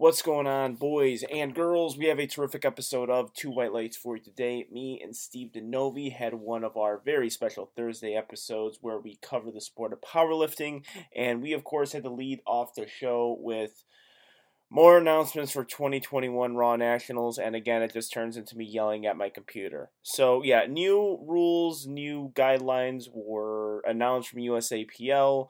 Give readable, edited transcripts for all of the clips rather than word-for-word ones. What's going on, boys and girls? We have a terrific episode of Two White Lights for you today. Me and Steve DeNovi had one of our very special Thursday episodes where we cover the sport of powerlifting, and we, of course, had to lead off the show with more announcements for 2021 Raw Nationals, and again, it just turns into me yelling at my computer. So, yeah, new rules, new guidelines were announced from USAPL,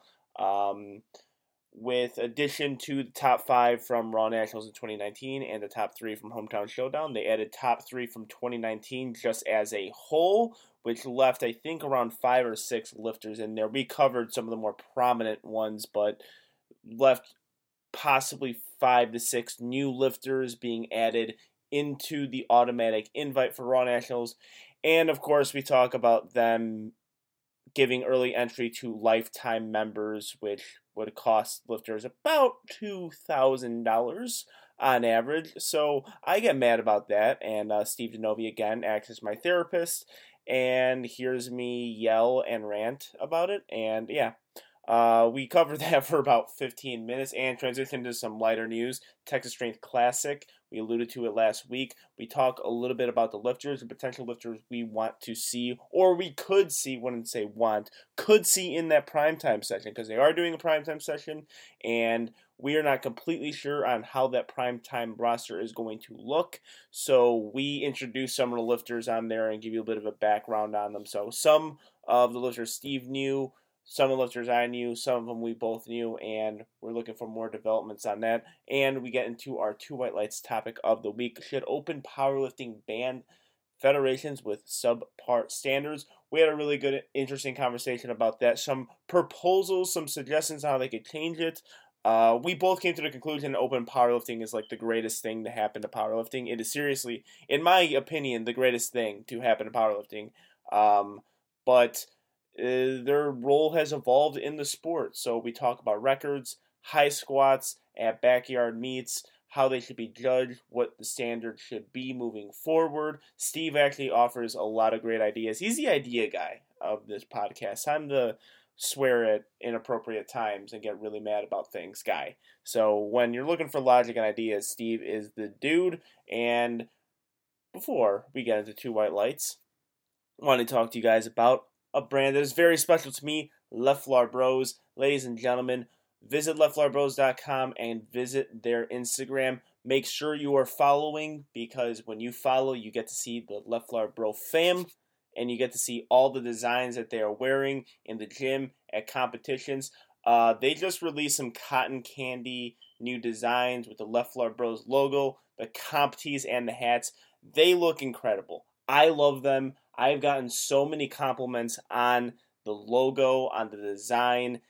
with addition to the top 5 from Raw Nationals in 2019 and the top 3 from Hometown Showdown. They added top 3 from 2019 just as a whole, which left, I think, around 5 or 6 lifters in there. We covered some of the more prominent ones, but left possibly 5 to 6 new lifters being added into the automatic invite for Raw Nationals. And, of course, we talk about them giving early entry to lifetime members, which would cost lifters about $2,000 on average. So I get mad about that, and Steve DeNovi again acts as my therapist and hears me yell and rant about it. And yeah, we covered that for about 15 minutes and transitioned to some lighter news. Texas Strength Classic, we alluded to it last week. We talk a little bit about the lifters, the potential lifters we want to see, or we could see, wouldn't say want, could see in that primetime session, because they are doing a primetime session, and we are not completely sure on how that primetime roster is going to look. So we introduce some of the lifters on there and give you a bit of a background on them. So some of the lifters Steve knew, some of the lifters I knew, some of them we both knew, and we're looking for more developments on that. And we get into our Two White Lights topic of the week. Should open powerlifting ban federations with subpar standards? We had a really good, interesting conversation about that. Some proposals, some suggestions on how they could change it. We both came to the conclusion that open powerlifting is like the greatest thing to happen to powerlifting. It is seriously, in my opinion, the greatest thing to happen to powerlifting. But their role has evolved in the sport. So we talk about records, high squats at backyard meets, how they should be judged, what the standard should be moving forward. Steve actually offers a lot of great ideas. He's the idea guy of this podcast. I'm the swear at inappropriate times and get really mad about things guy. So when you're looking for logic and ideas, Steve is the dude. And before we get into Two White Lights, I want to talk to you guys about a brand that is very special to me, Left Flower Bros. Ladies and gentlemen, visit leftflowbros.com and visit their Instagram. Make sure you are following, because when you follow, you get to see the Left Flower Bro fam, and you get to see all the designs that they are wearing in the gym, at competitions. They just released some cotton candy new designs with the Left Flower Bros logo, the comp tees, and the hats. They look incredible. I love them. I've gotten so many compliments on the logo, on the design,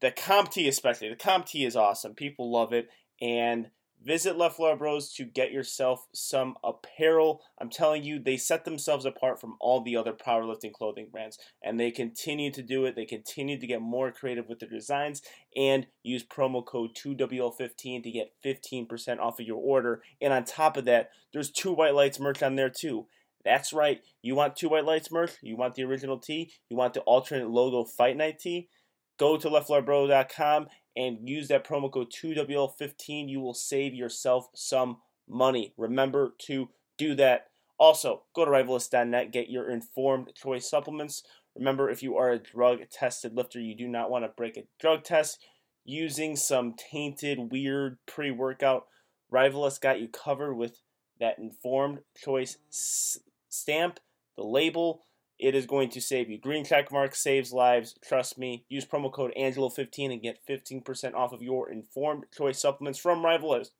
the comp tee especially. The comp tee is awesome. People love it. And visit Left Flower Bros to get yourself some apparel. I'm telling you, they set themselves apart from all the other powerlifting clothing brands. And they continue to do it. They continue to get more creative with their designs. And use promo code 2WL15 to get 15% off of your order. And on top of that, there's Two White Lights merch on there too. That's right. You want Two White Lights merch? You want the original tee? You want the alternate logo Fight Night tee? Go to leftflowbro.com and use that promo code 2WL15. You will save yourself some money. Remember to do that. Also, go to Rivalist.net. Get your informed choice supplements. Remember, if you are a drug-tested lifter, you do not want to break a drug test using some tainted, weird pre-workout. Rivalist got you covered with that informed choice stamp, the label. It is going to save you. Green check mark saves lives. Trust me. Use promo code Angelo15 and get 15% off of your informed choice supplements from Rivalist.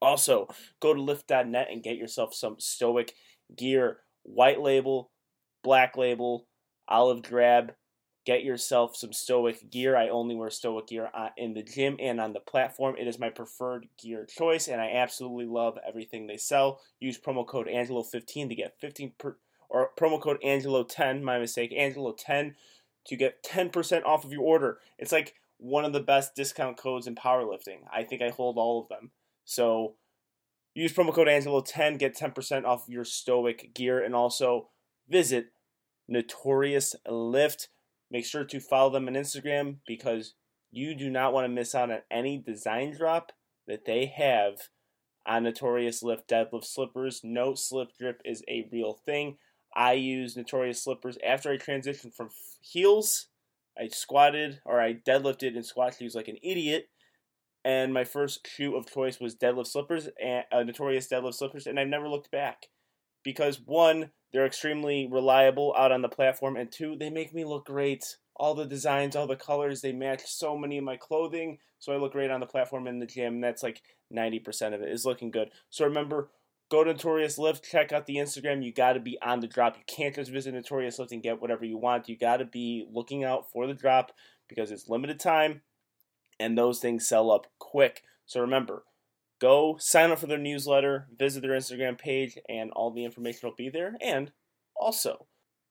Also, go to lift.net and get yourself some Stoic gear. White label, black label, olive drab. Get yourself some Stoic gear. I only wear Stoic gear in the gym and on the platform. It is my preferred gear choice, and I absolutely love everything they sell. Use promo code Angelo15 to get promo code Angelo10, my mistake, Angelo10 to get 10% off of your order. It's like one of the best discount codes in powerlifting. I think I hold all of them. So use promo code Angelo10, get 10% off your Stoic gear, and also visit Notorious Lift. Make sure to follow them on Instagram, because you do not want to miss out on any design drop that they have on Notorious Lift deadlift slippers. No slip grip is a real thing. I used Notorious slippers after I transitioned from heels. I squatted, or I deadlifted in squat shoes like an idiot, and my first shoe of choice was deadlift slippers, and Notorious deadlift slippers, and I've never looked back because, one, they're extremely reliable out on the platform, and two, they make me look great. All the designs, all the colors, they match so many of my clothing, so I look great on the platform in the gym, and that's like 90% of it is looking good. So remember, go to Notorious Lift, check out the Instagram. You got to be on the drop. You can't just visit Notorious Lift and get whatever you want. You got to be looking out for the drop because it's limited time, and those things sell up quick. So remember, go sign up for their newsletter, visit their Instagram page, and all the information will be there. And also,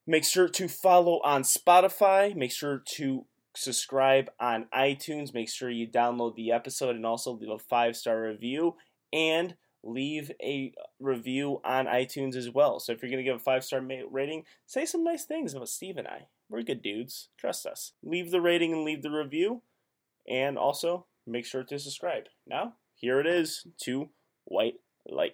make sure to follow on Spotify. Make sure to subscribe on iTunes. Make sure you download the episode and also leave a 5-star review. And leave a review on iTunes as well. So if you're going to give a 5-star rating, say some nice things about Steve and I. We're good dudes. Trust us. Leave the rating and leave the review. And also, make sure to subscribe. Now, here it is to White Light.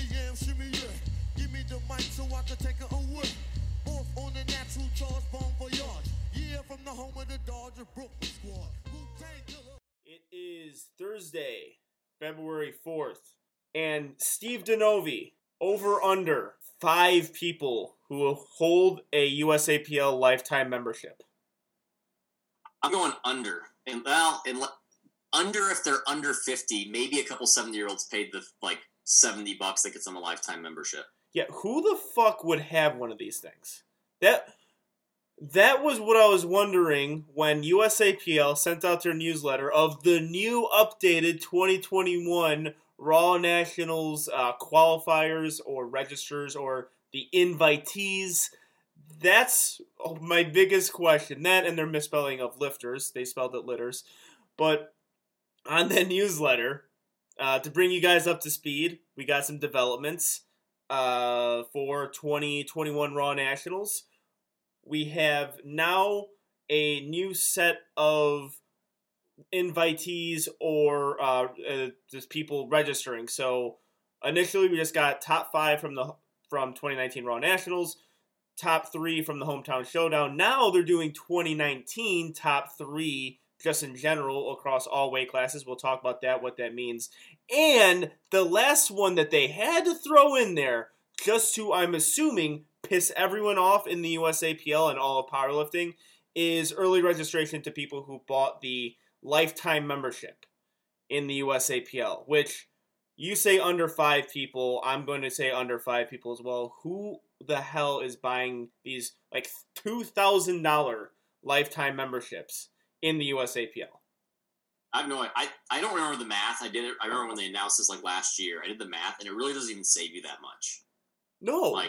It is Thursday, February 4th, and Steve DeNovi, over under 5 people who hold a USAPL lifetime membership. I'm going under. Under if they're under 50, maybe a couple 70-year-olds paid the $70 that gets them a lifetime membership. Yeah, who the fuck would have one of these things? That was what I was wondering when USAPL sent out their newsletter of the new updated 2021 Raw Nationals qualifiers or registers or the invitees. That's my biggest question. That and their misspelling of lifters. They spelled it litters. But on that newsletter, to bring you guys up to speed, we got some developments for 2021 Raw Nationals. We have now a new set of invitees or just people registering. So initially, we just got top 5 from 2019 Raw Nationals, top 3 from the Hometown Showdown. Now they're doing 2019 top 3. Just in general, across all weight classes. We'll talk about that, what that means. And the last one that they had to throw in there, just to, I'm assuming, piss everyone off in the USAPL and all of powerlifting, is early registration to people who bought the lifetime membership in the USAPL, which you say under 5 people. I'm going to say under 5 people as well. Who the hell is buying these $2,000 lifetime memberships in the USAPL? I have no idea. I don't remember the math. I remember when they announced this last year. I did the math, and it really doesn't even save you that much. No.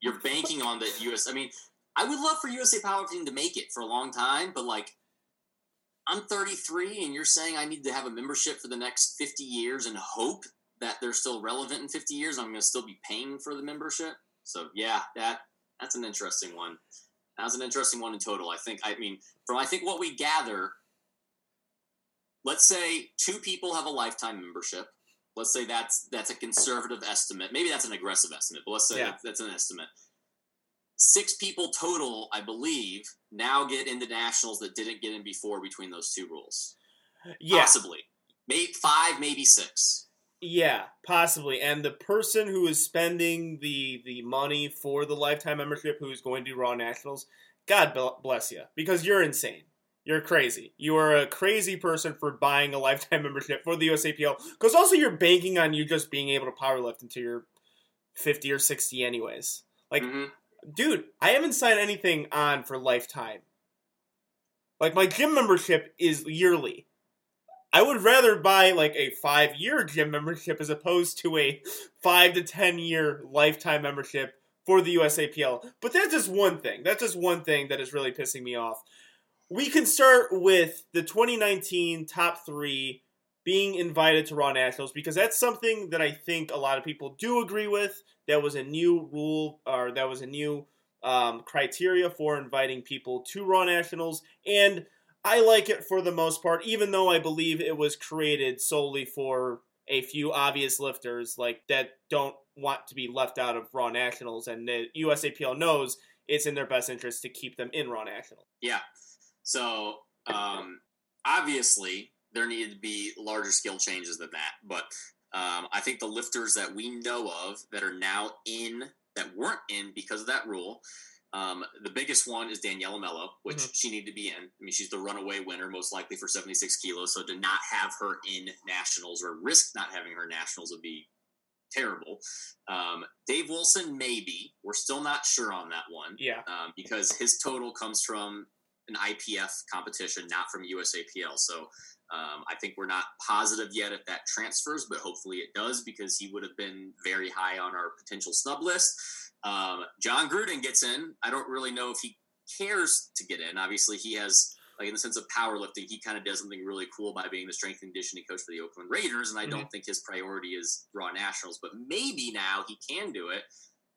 You're banking on that US. I mean, I would love for USA Powerlifting to make it for a long time, but I'm 33, and you're saying I need to have a membership for the next 50 years and hope that they're still relevant in 50 years. I'm going to still be paying for the membership. So, yeah, that's an interesting one. That was an interesting one in total. I think what we gather, let's say 2 people have a lifetime membership. Let's say that's a conservative estimate. Maybe that's an aggressive estimate, but let's say that's an estimate. 6 people total, I believe, now get into nationals that didn't get in before between those 2 rules. Yeah. Possibly. Maybe 5, maybe 6. Yeah, possibly. And the person who is spending the money for the lifetime membership who is going to Raw Nationals, God bless you, because you're insane. You're crazy. You are a crazy person for buying a lifetime membership for the USAPL, because also you're banking on you just being able to powerlift until you're 50 or 60 anyways. Dude, I haven't signed anything on for lifetime. My gym membership is yearly. I would rather buy a 5-year gym membership as opposed to a 5 to 10-year lifetime membership for the USAPL. But that's just one thing. That's just one thing that is really pissing me off. We can start with the 2019 top 3 being invited to Raw Nationals, because that's something that I think a lot of people do agree with. That was a new rule, or that was a new criteria for inviting people to Raw Nationals, and I like it for the most part, even though I believe it was created solely for a few obvious lifters like that don't want to be left out of Raw Nationals, and the USAPL knows it's in their best interest to keep them in Raw Nationals. Yeah. So, obviously, there needed to be larger skill changes than that, but I think the lifters that we know of that are now in, that weren't in because of that rule, the biggest one is Daniela Melo, which she needed to be in. I mean, she's the runaway winner, most likely for 76 kilos. So to not have her in nationals, or risk not having her nationals, would be terrible. Dave Wilson, maybe. We're still not sure on that one. Yeah. Because his total comes from an IPF competition, not from USAPL. So I think we're not positive yet if that transfers, but hopefully it does, because he would have been very high on our potential snub list. John Gruden gets in. I don't really know if he cares to get in. Obviously, he has, like, in the sense of powerlifting, he kind of does something really cool by being the strength and conditioning coach for the Oakland Raiders, and I don't think his priority is Raw Nationals, but maybe now he can do it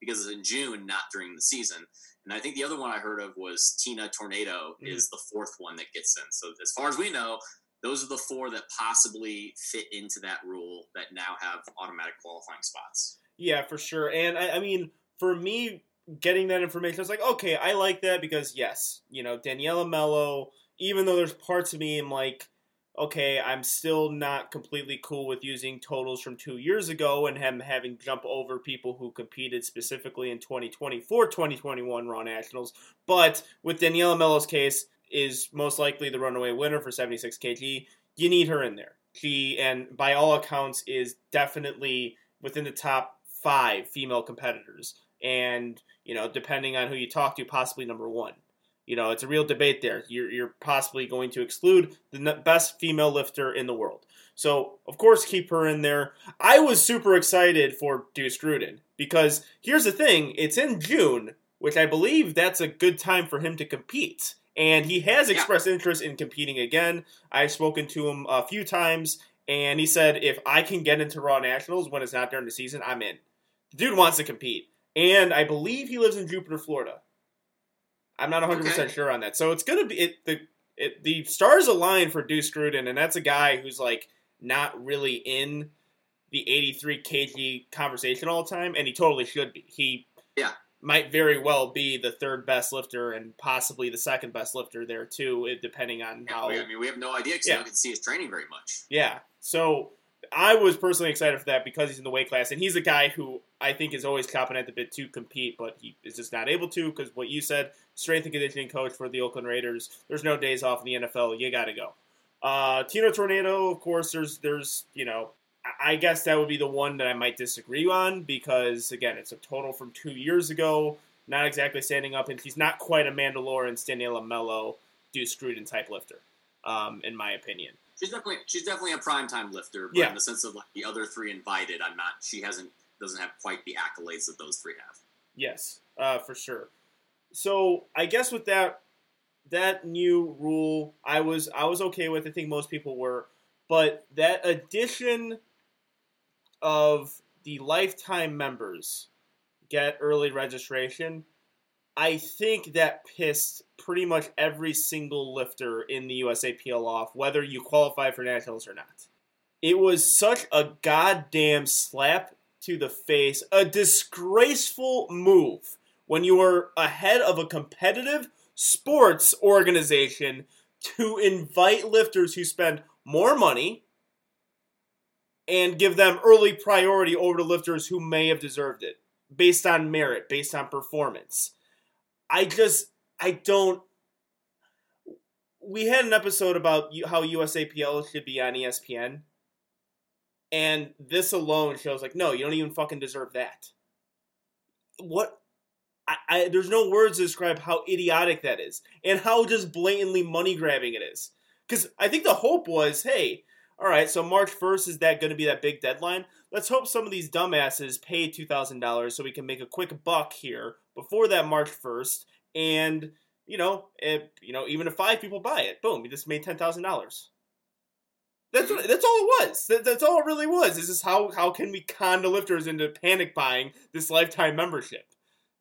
because it's in June, not during the season. And I think the other one I heard of was Tina Tornado is the fourth one that gets in. So as far as we know, those are the four that possibly fit into that rule that now have automatic qualifying spots. Yeah, for sure. And I mean, for me, getting that information, I was like, okay, I like that, because yes, you know, Daniela Melo, even though there's parts of me I'm like, okay, I'm still not completely cool with using totals from 2 years ago and him having jump over people who competed specifically in 2020 for 2021 Raw Nationals. But with Daniela Melo's case, is most likely the runaway winner for 76 kg. You need her in there. She, and by all accounts, is definitely within the top five female competitors. And, you know, depending on who you talk to, possibly number one. You know, it's a real debate there. You're possibly going to exclude the best female lifter in the world. So, of course, keep her in there. I was super excited for Deuce Gruden, because here's the thing. It's in June, which I believe that's a good time for him to compete. And he has expressed interest in competing again. I've spoken to him a few times, and he said, if I can get into Raw Nationals when it's not during the season, I'm in. The dude wants to compete. And I believe he lives in Jupiter, Florida. I'm not 100% sure on that. So it's going to be the stars align for Deuce Gruden, and that's a guy who's, like, not really in the 83 kg conversation all the time, and he totally should be. He might very well be the third best lifter and possibly the second best lifter there, too, depending on how... I mean, we have no idea because we don't see his training very much. Yeah. So I was personally excited for that because he's in the weight class, and he's a guy who I think is always chopping at the bit to compete, but he is just not able to because what you said, strength and conditioning coach for the Oakland Raiders, there's no days off in the NFL. You got to go. Tina Tornado, of course, there's you know... I guess that would be the one that I might disagree on because, again, it's a total from 2 years ago, not exactly standing up, and he's not quite a Mandalorian, Daniela Melo, Deuce Gruden type lifter, in my opinion. She's definitely a primetime lifter, but in the sense of, like, the other three invited, she doesn't have quite the accolades that those three have. Yes, for sure. So I guess with that new rule, I was okay with. I think most people were, but that addition of the lifetime members get early registration, I think that pissed pretty much every single lifter in the USAPL off, whether you qualify for nationals or not. It was such a goddamn slap to the face, a disgraceful move when you are ahead of a competitive sports organization to invite lifters who spend more money and give them early priority over to lifters who may have deserved it, based on merit, based on performance. We had an episode about how USAPL should be on ESPN, and this alone shows, like, no, you don't even fucking deserve that. There's no words to describe how idiotic that is, and how just blatantly money-grabbing it is. Because I think the hope was, hey, all right, so March 1st, is that going to be that big deadline? Let's hope some of these dumbasses pay $2,000 so we can make a quick buck here before that March 1st. And, you know, even if five people buy it, boom, you just made $10,000. That's all it was. That's all it really was. This is how can we con the lifters into panic buying this lifetime membership?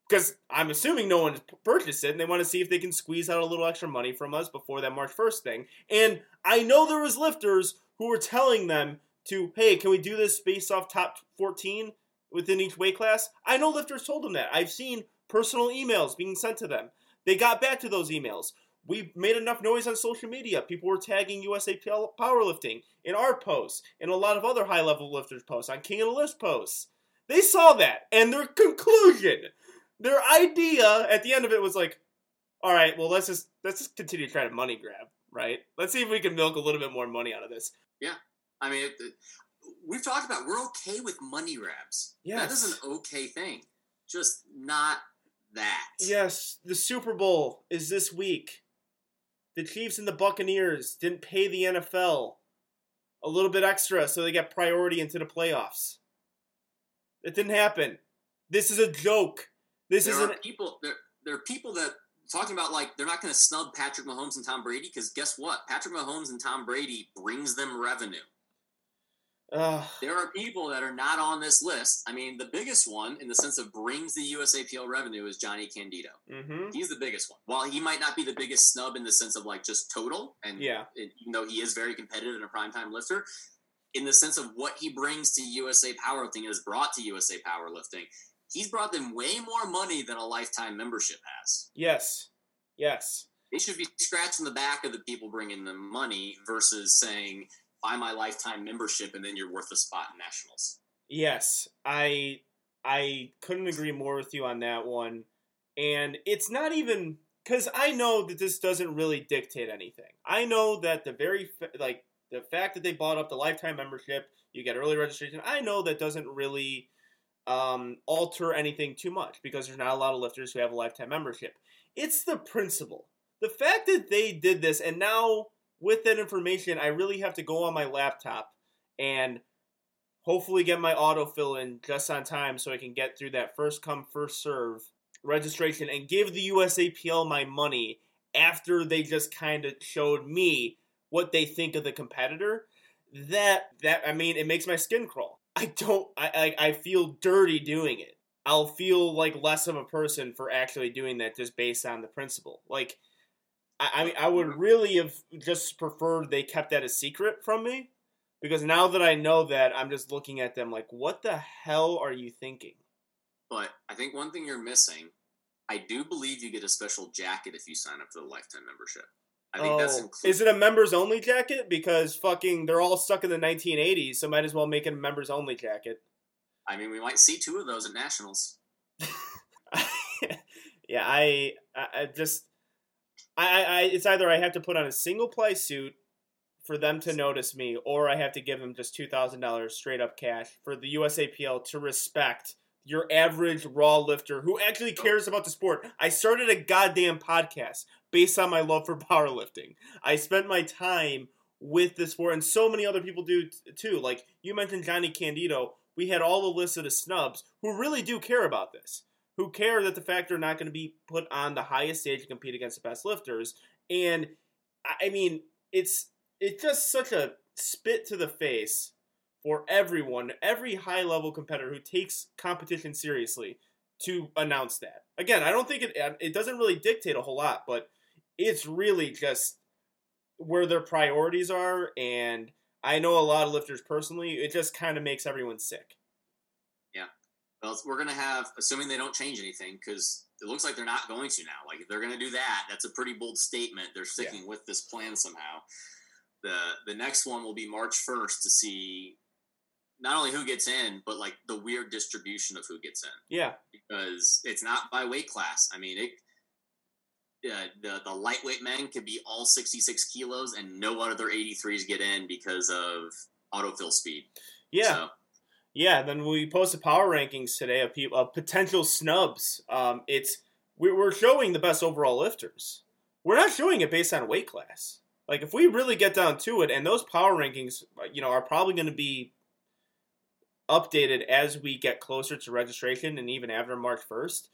Because I'm assuming no one purchased it, and they want to see if they can squeeze out a little extra money from us before that March 1st thing. And I know there was lifters who were telling them to, hey, can we do this based off top 14 within each weight class? I know lifters told them that. I've seen personal emails being sent to them. They got back to those emails. We made enough noise on social media. People were tagging USAPL Powerlifting in our posts and a lot of other high-level lifters' posts, on King of the List posts. They saw that, and their conclusion, their idea at the end of it was like, all right, well, let's just continue to try to money grab, right? Let's see if we can milk a little bit more money out of this. Yeah. I mean, we've talked about we're okay with money grabs. Yes. That is an okay thing. Just not that. Yes, the Super Bowl is this week. The Chiefs and the Buccaneers didn't pay the NFL a little bit extra so they got priority into the playoffs. It didn't happen. This is a joke. There are people that talking about like they're not going to snub Patrick Mahomes and Tom Brady because guess what? Patrick Mahomes and Tom Brady brings them revenue. There are people that are not on this list. I mean, the biggest one in the sense of brings the USAPL revenue is Johnny Candido. Mm-hmm. He's the biggest one. While he might not be the biggest snub in the sense of like just total, and even though he is very competitive and a primetime lifter, in the sense of what he brings to USA Powerlifting and has brought to USA Powerlifting, he's brought them way more money than a lifetime membership has. Yes. They should be scratching the back of the people bringing them money versus saying, buy my lifetime membership, and then you're worth a spot in Nationals. Yes, I couldn't agree more with you on that one. And it's not even – because I know that this doesn't really dictate anything. I know that the fact that they bought up the lifetime membership, you get early registration, I know that doesn't really alter anything too much because there's not a lot of lifters who have a lifetime membership. It's the principle. The fact that they did this and now – with that information, I really have to go on my laptop and hopefully get my autofill in just on time so I can get through that first come, first serve registration and give the USAPL my money after they just kind of showed me what they think of the competitor. That it makes my skin crawl. I feel dirty doing it. I'll feel like less of a person for actually doing that just based on the principle. Like, I mean, I would really have just preferred they kept that a secret from me, because now that I know that, I'm just looking at them like, what the hell are you thinking? But I think one thing you're missing, I do believe you get a special jacket if you sign up for the lifetime membership. I think that's included. Is it a members only jacket? Because fucking they're all stuck in the 1980s, so might as well make it a members only jacket. I mean, we might see two of those at Nationals. Yeah, I it's either I have to put on a single-ply suit for them to notice me, or I have to give them just $2,000 straight-up cash for the USAPL to respect your average raw lifter who actually cares about the sport. I started a goddamn podcast based on my love for powerlifting. I spent my time with the sport, and so many other people do, too. Like, you mentioned Johnny Candido. We had all the lists of the snubs who really do care about this, who care that the fact they're not going to be put on the highest stage to compete against the best lifters. And, I mean, it's just such a spit to the face for everyone, every high-level competitor who takes competition seriously to announce that. Again, I don't think it doesn't really dictate a whole lot, but it's really just where their priorities are. And I know a lot of lifters personally, it just kind of makes everyone sick. Well, we're going to have, assuming they don't change anything, because it looks like they're not going to now. Like, if they're going to do that, that's a pretty bold statement. They're sticking with this plan somehow. The next one will be March 1st to see not only who gets in, but, like, the weird distribution of who gets in. Yeah. Because it's not by weight class. I mean, the lightweight men could be all 66 kilos and no other 83s get in because of autofill speed. Yeah. So, yeah, then we posted power rankings today of people of potential snubs. We're showing the best overall lifters. We're not showing it based on weight class. Like, if we really get down to it, and those power rankings, you know, are probably going to be updated as we get closer to registration and even after March 1st,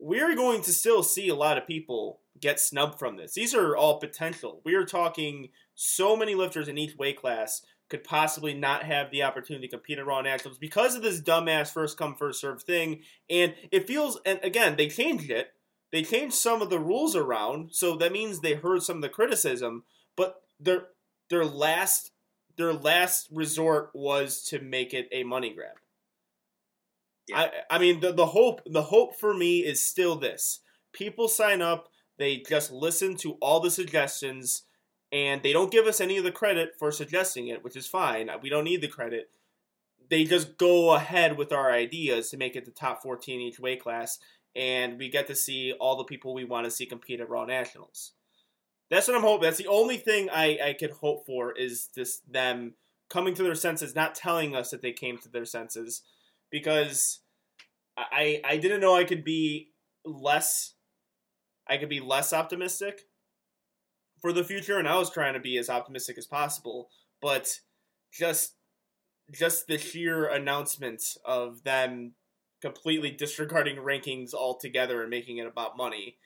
we're going to still see a lot of people get snubbed from this. These are all potential. We are talking so many lifters in each weight class could possibly not have the opportunity to compete at Raw Nationals because of this dumbass first-come, first-served thing. And it feels, and again, they changed it. They changed some of the rules around, so that means they heard some of the criticism, but their last resort was to make it a money grab. Yeah. I mean, the hope for me is still this. People sign up, they just listen to all the suggestions, and they don't give us any of the credit for suggesting it, which is fine. We don't need the credit. They just go ahead with our ideas to make it the top 14 each weight class, and we get to see all the people we want to see compete at Raw Nationals. That's what I'm hoping. That's the only thing I could hope for is this them coming to their senses, not telling us that they came to their senses, because I didn't know I could be less optimistic for the future, and I was trying to be as optimistic as possible, but just the sheer announcement of them completely disregarding rankings altogether and making it about money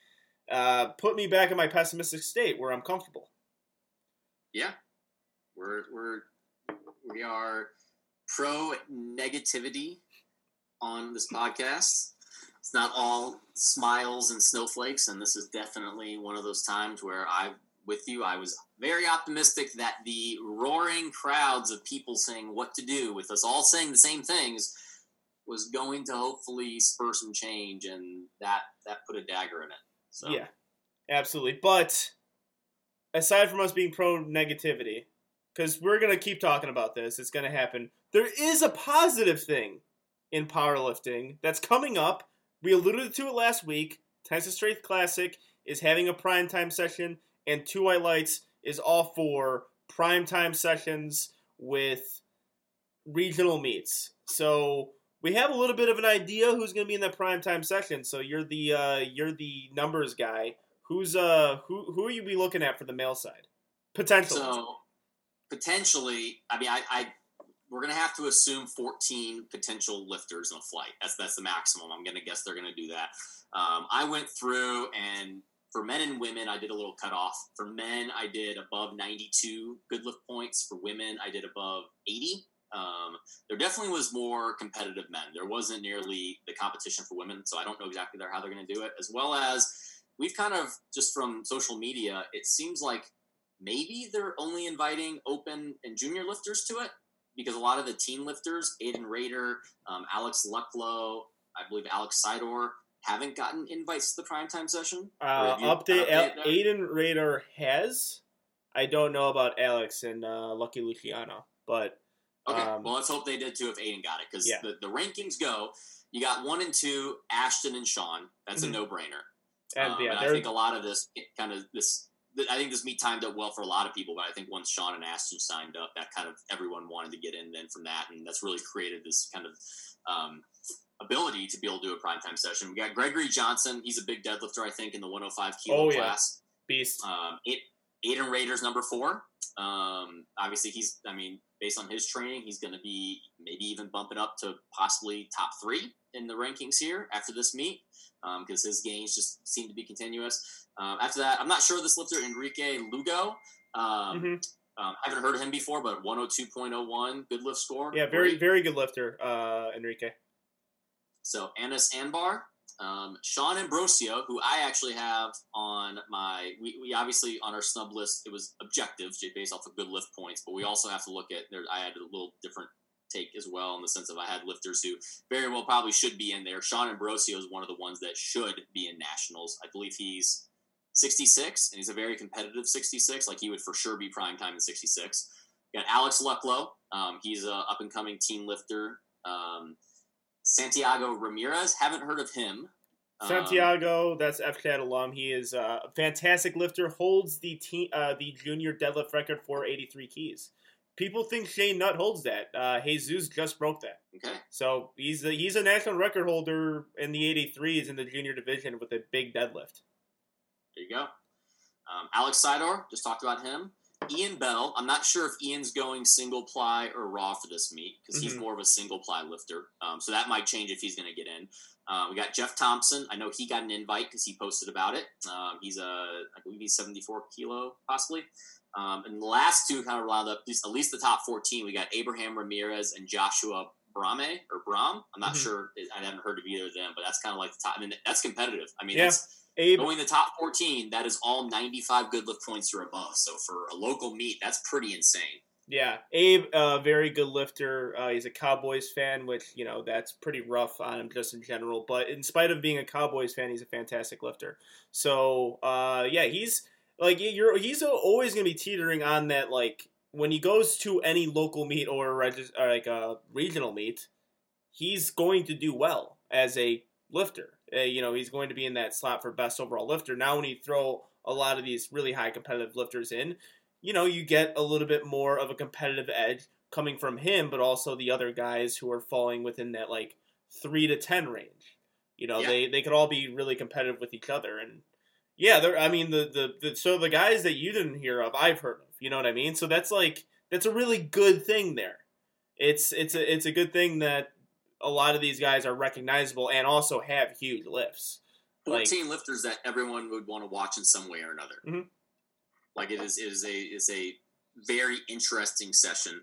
put me back in my pessimistic state where I'm comfortable. Yeah, we are pro negativity on this podcast. It's not all smiles and snowflakes, and this is definitely one of those times where I was very optimistic that the roaring crowds of people saying what to do with us all saying the same things was going to hopefully spur some change, and that put a dagger in it. So. Yeah, absolutely. But aside from us being pro-negativity, because we're going to keep talking about this, it's going to happen, there is a positive thing in powerlifting that's coming up. We alluded to it last week. Texas Strength Classic is having a primetime session, and 2i Lights is all for primetime sessions with regional meets. So we have a little bit of an idea who's going to be in that primetime session. So you're the numbers guy. Who are you be looking at for the male side? Potentially. So potentially, I mean, we're going to have to assume 14 potential lifters in a flight. That's the maximum. I'm going to guess they're going to do that. I went through, and for men and women, I did a little cutoff. For men, I did above 92 good lift points. For women, I did above 80. There definitely was more competitive men. There wasn't nearly the competition for women, so I don't know exactly how they're going to do it. As well as we've kind of, just from social media, it seems like maybe they're only inviting open and junior lifters to it, because a lot of the teen lifters, Aiden Rader, Alex Lucklow, I believe Alex Sidor, haven't gotten invites to the primetime session. Aiden Rader has. I don't know about Alex and Lucky Luciano, but... Okay, well, let's hope they did too if Aiden got it, because yeah. The rankings go. You got 1 and 2, Ashton and Sean. That's a no-brainer. And I think a lot of this kind of this. I think this meet timed up well for a lot of people, but I think once Sean and Ashton signed up, that kind of everyone wanted to get in then from that, and that's really created this kind of ability to be able to do a primetime session. We got Gregory Johnson. He's a big deadlifter, I think, in the 105 kilo class. Beast. Aiden Rader's number 4. Obviously he's, I mean, based on his training, he's going to be maybe even bumping up to possibly top 3 in the rankings here after this meet, because his gains just seem to be continuous. After that, I'm not sure this lifter, Enrique Lugo. I haven't heard of him before, but 102.01 good lift score. Yeah, very, very good lifter, Enrique. So Anas Anbar. Sean Ambrosio, who I actually have on my, we obviously on our snub list, it was objective based off of good lift points, but we also have to look at there. I had a little different take as well in the sense of I had lifters who very well probably should be in there. Sean Ambrosio is one of the ones that should be in nationals. I believe he's 66 and he's a very competitive 66. Like he would for sure be prime time in 66. You got Alex Lucklow. He's a up and coming teen lifter. Santiago Ramirez, haven't heard of him. Santiago, that's FCAT alum. He is a fantastic lifter, holds the junior deadlift record for 83 keys. People think Shane Nutt holds that. Jesus just broke that. Okay. So he's a national record holder in the 83s in the junior division with a big deadlift. There you go. Alex Sidor, just talked about him. Ian Bell, I'm not sure if Ian's going single ply or raw for this meet because he's more of a single ply lifter. So that might change if he's going to get in. We got Jeff Thompson. I know he got an invite because he posted about it. He's I believe he's 74 kilo possibly. And the last two kind of round up, at least the top 14, we got Abraham Ramirez and Joshua Brahm. I'm not sure. I haven't heard of either of them, but that's kind of like the top. I mean, that's competitive. I mean, that's going the top 14. That is all 95 good lift points or above. So for a local meet, that's pretty insane. Yeah. Abe, very good lifter. He's a Cowboys fan, which, you know, that's pretty rough on him just in general, but in spite of being a Cowboys fan, he's a fantastic lifter. So, yeah, he's like, he's always going to be teetering on that. Like, when he goes to any local meet or like a regional meet, he's going to do well as a lifter. You know, he's going to be in that slot for best overall lifter. Now, when you throw a lot of these really high competitive lifters in, you know, you get a little bit more of a competitive edge coming from him, but also the other guys who are falling within that like 3 to 10 range. You know, they could all be really competitive with each other. And yeah, I mean, so the guys that you didn't hear of, I've heard of. You know what I mean? So that's like, that's a really good thing there. It's a good thing that a lot of these guys are recognizable and also have huge lifts. 14 lifters that everyone would want to watch in some way or another. Mm-hmm. Like it is a very interesting session.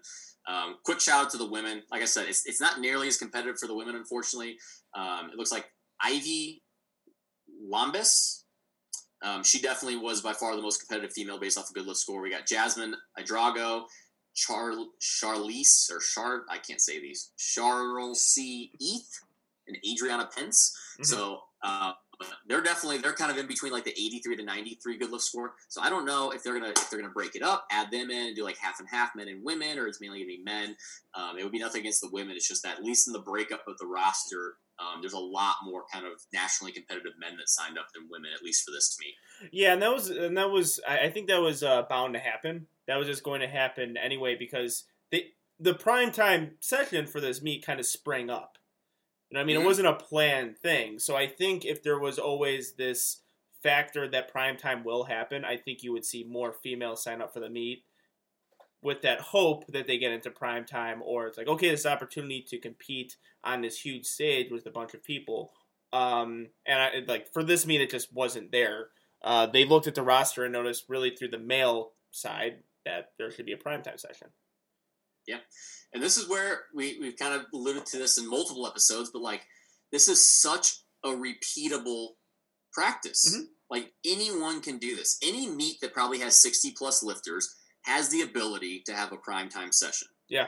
Quick shout out to the women. Like I said, it's not nearly as competitive for the women, unfortunately. It looks like Ivy Lombis. She definitely was by far the most competitive female based off a good lift score. We got Jasmine Idrago, I can't say these, Charles C. Eath, and Adriana Pence. Mm-hmm. So they're kind of in between like the 83 to 93 good lift score. So I don't know if they're gonna break it up, add them in, and do like half and half, men and women, or it's mainly gonna be men. It would be nothing against the women. It's just that at least in the breakup of the roster. There's a lot more kind of nationally competitive men that signed up than women, at least for this meet. Yeah, and that was. I think that was bound to happen. That was just going to happen anyway because the prime time session for this meet kind of sprang up. You know what I mean? Mm-hmm. It wasn't a planned thing. So I think if there was always this factor that prime time will happen, I think you would see more females sign up for the meet with that hope that they get into prime time, or it's like, okay, this opportunity to compete on this huge stage with a bunch of people. For this meet, it just wasn't there. They looked at the roster and noticed really through the male side that there should be a prime time session. Yeah. And this is where we've kind of alluded to this in multiple episodes, but like, this is such a repeatable practice. Mm-hmm. Like anyone can do this. Any meet that probably has 60 plus lifters has the ability to have a primetime session. Yeah.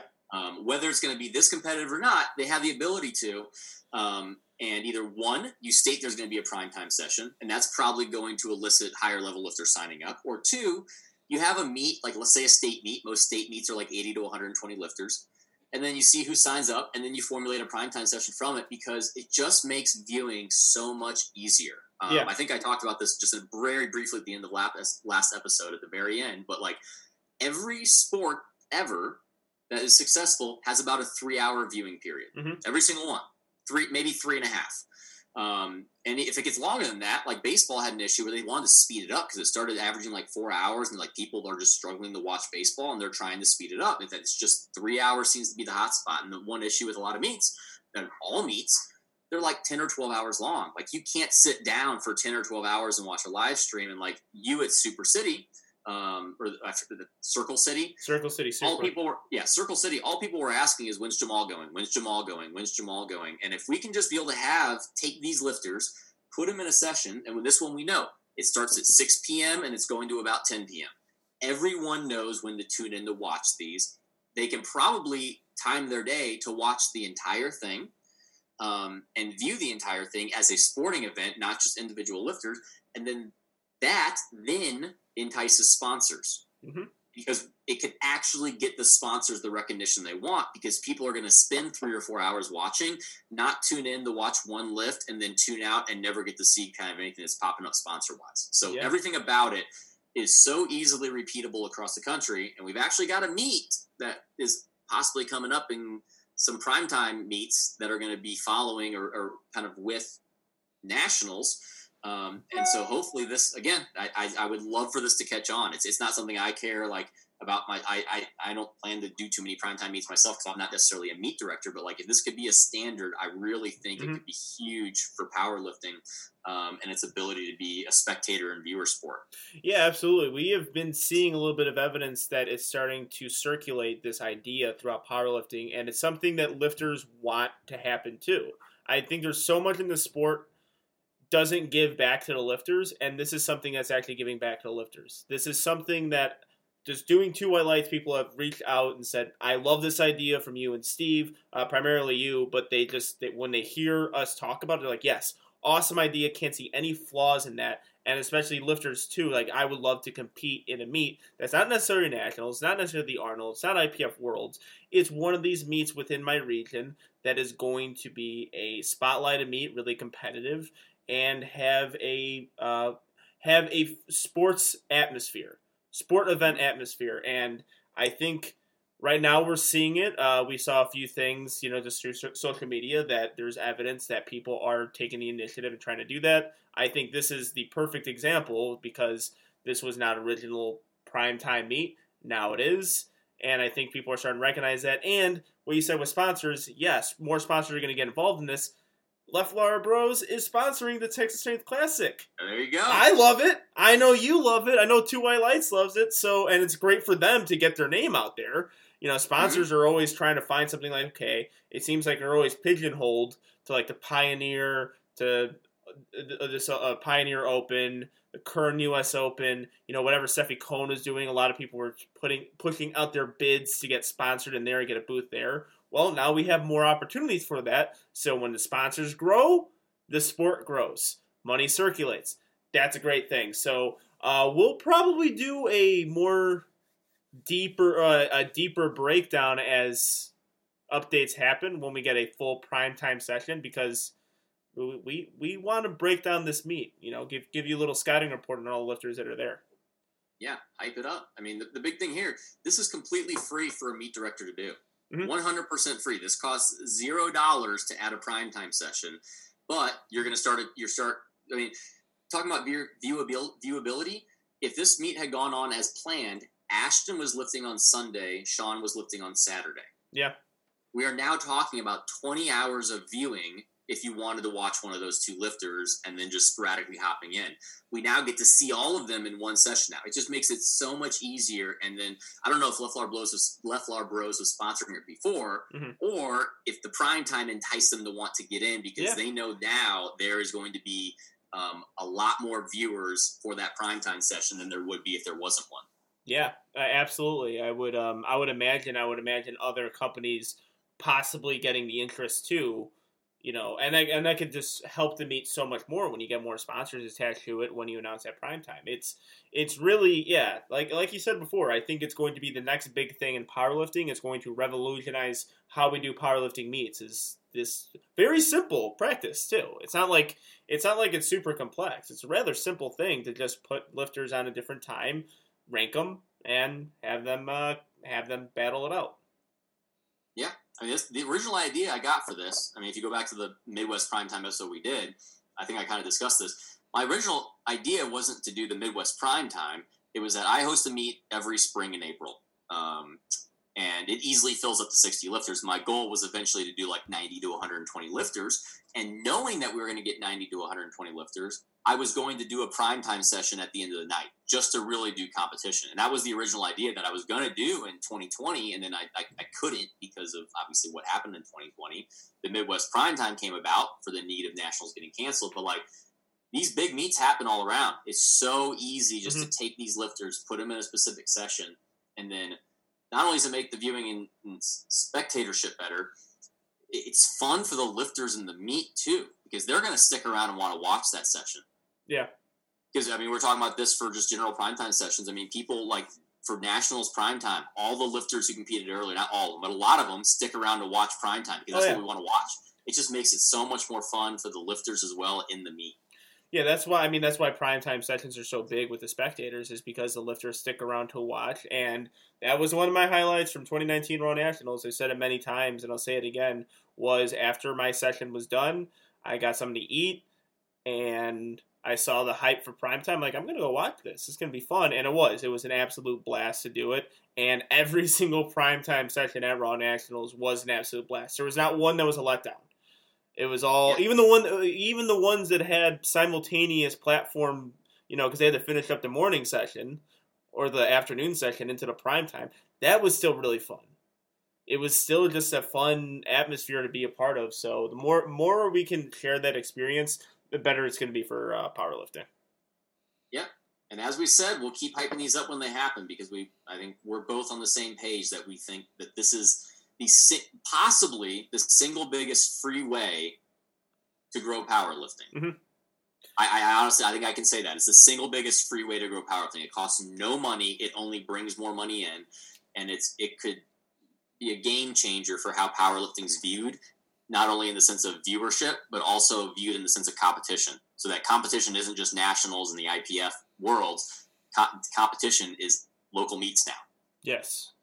Whether it's going to be this competitive or not, they have the ability to. And either one, you state there's going to be a primetime session, and that's probably going to elicit higher level lifters signing up. Or two, you have a meet, like let's say a state meet. Most state meets are like 80 to 120 lifters. And then you see who signs up, and then you formulate a primetime session from it because it just makes viewing so much easier. Yeah. I think I talked about this just very briefly at the end of last episode at the very end, but like, every sport ever that is successful has about a 3-hour viewing period. Mm-hmm. Every single one, 3, maybe 3.5. And if it gets longer than that, like baseball had an issue where they wanted to speed it up because it started averaging like 4 hours and like people are just struggling to watch baseball and they're trying to speed it up. It's just 3 hours seems to be the hot spot. And the one issue with a lot of meets, and all meets, they're like 10 or 12 hours long. Like you can't sit down for 10 or 12 hours and watch a live stream. And like you at Super City, or after the Circle City. All people were, Circle City. All people were asking is when's Jamal going? When's Jamal going? And if we can just be able to take these lifters, put them in a session, and with this one we know it starts at 6 p.m. and it's going to about 10 p.m. Everyone knows when to tune in to watch these. They can probably time their day to watch the entire thing, and view the entire thing as a sporting event, not just individual lifters, and then entices sponsors because it could actually get the sponsors the recognition they want because people are going to spend 3 or 4 hours watching, not tune in to watch one lift and then tune out and never get to see kind of anything that's popping up sponsor wise. So everything about it is so easily repeatable across the country. And we've actually got a meet that is possibly coming up in some primetime meets that are going to be following or kind of with nationals. And so hopefully this, again, I would love for this to catch on. It's not something I care. Like about my, I don't plan to do too many primetime meets myself because I'm not necessarily a meet director, but like if this could be a standard, I really think it could be huge for powerlifting and its ability to be a spectator and viewer sport. Yeah, absolutely. We have been seeing a little bit of evidence that is starting to circulate this idea throughout powerlifting, and it's something that lifters want to happen too. I think there's so much in the sport doesn't give back to the lifters, and this is something that's actually giving back to the lifters. This is something that just doing Two White Lights, people have reached out and said, I love this idea from you and Steve, primarily you, but they when they hear us talk about it, they're like, yes, awesome idea, can't see any flaws in that, and especially lifters too, like I would love to compete in a meet that's not necessarily nationals, it's not necessarily the Arnold, it's not IPF Worlds, it's one of these meets within my region that is going to be a spotlighted meet, really competitive, and have a sports atmosphere, sport event atmosphere. And I think right now we're seeing it. We saw a few things, just through social media that there's evidence that people are taking the initiative and trying to do that. I think this is the perfect example because this was not original primetime meet. Now it is. And I think people are starting to recognize that. And what you said with sponsors, yes, more sponsors are going to get involved in this. Left Flower Bros is sponsoring the Texas Strength Classic. There you go. I love it. I know you love it. I know Two White Lights loves it. So, and it's great for them to get their name out there. Sponsors are always trying to find something like, okay, it seems like they're always pigeonholed to like the Pioneer, to this Pioneer Open, the Kern U.S. Open, whatever Seffi Cohn is doing. A lot of people were pushing out their bids to get sponsored in there and get a booth there. Well, now we have more opportunities for that. So when the sponsors grow, the sport grows. Money circulates. That's a great thing. So we'll probably do a more deeper breakdown as updates happen when we get a full primetime session, because we want to break down this meet. Give you a little scouting report on all the lifters that are there. Yeah, hype it up. I mean, the big thing here, this is completely free for a meet director to do. 100% free. This costs $0 to add a primetime session, but you're going to start. I mean, talking about viewability. If this meet had gone on as planned, Ashton was lifting on Sunday. Sean was lifting on Saturday. Yeah. We are now talking about 20 hours of viewing if you wanted to watch one of those two lifters and then just sporadically hopping in. We now get to see all of them in one session now. It just makes it so much easier. And then I don't know if Left Flower Bros was sponsoring it before, or if the primetime enticed them to want to get in, because they know now there is going to be a lot more viewers for that primetime session than there would be if there wasn't one. Yeah, absolutely. I would imagine other companies possibly getting the interest too. And that could just help the meet so much more when you get more sponsors attached to it when you announce at primetime. It's really, like you said before, I think it's going to be the next big thing in powerlifting. It's going to revolutionize how we do powerlifting meets. Is this very simple practice too. It's not like it's super complex. It's a rather simple thing to just put lifters on a different time, rank them, and have them battle it out. Yeah. I mean, the original idea I got for this, I mean, if you go back to the Midwest primetime episode we did, I think I kind of discussed this. My original idea wasn't to do the Midwest primetime. It was that I host a meet every spring in April, and it easily fills up to 60 lifters. My goal was eventually to do like 90 to 120 lifters, and knowing that we were going to get 90 to 120 lifters, I was going to do a primetime session at the end of the night just to really do competition. And that was the original idea that I was going to do in 2020. And then I couldn't because of obviously what happened in 2020. The Midwest primetime came about for the need of nationals getting canceled. But like these big meets happen all around. It's so easy just to take these lifters, put them in a specific session. And then not only does it make the viewing and spectatorship better, it's fun for the lifters in the meet too, because they're going to stick around and want to watch that session. Yeah. Because, I mean, we're talking about this for just general primetime sessions. I mean, people like for nationals primetime, all the lifters who competed earlier, not all of them, but a lot of them stick around to watch primetime because that's what we want to watch. It just makes it so much more fun for the lifters as well in the meet. Yeah, that's why primetime sessions are so big with the spectators, is because the lifters stick around to watch. And that was one of my highlights from 2019 Raw Nationals. I've said it many times, and I'll say it again, was after my session was done, I got something to eat, and I saw the hype for primetime. Like, I'm going to go watch this. It's going to be fun. And it was. It was an absolute blast to do it. And every single primetime session at Raw Nationals was an absolute blast. There was not one that was a letdown. It was all, even the ones that had simultaneous platform, you know, because they had to finish up the morning session or the afternoon session into the primetime. That was still really fun. It was still just a fun atmosphere to be a part of. So the more we can share that experience, the better it's going to be for powerlifting. Yeah. And as we said, we'll keep hyping these up when they happen because I think we're both on the same page that we think that this is possibly the single biggest free way to grow powerlifting. Mm-hmm. I honestly think I can say that. It's the single biggest free way to grow powerlifting. It costs no money. It only brings more money in. And it could be a game changer for how powerlifting is viewed, not only in the sense of viewership, but also viewed in the sense of competition. So that competition isn't just nationals and the IPF worlds. Competition is local meets now. Yes,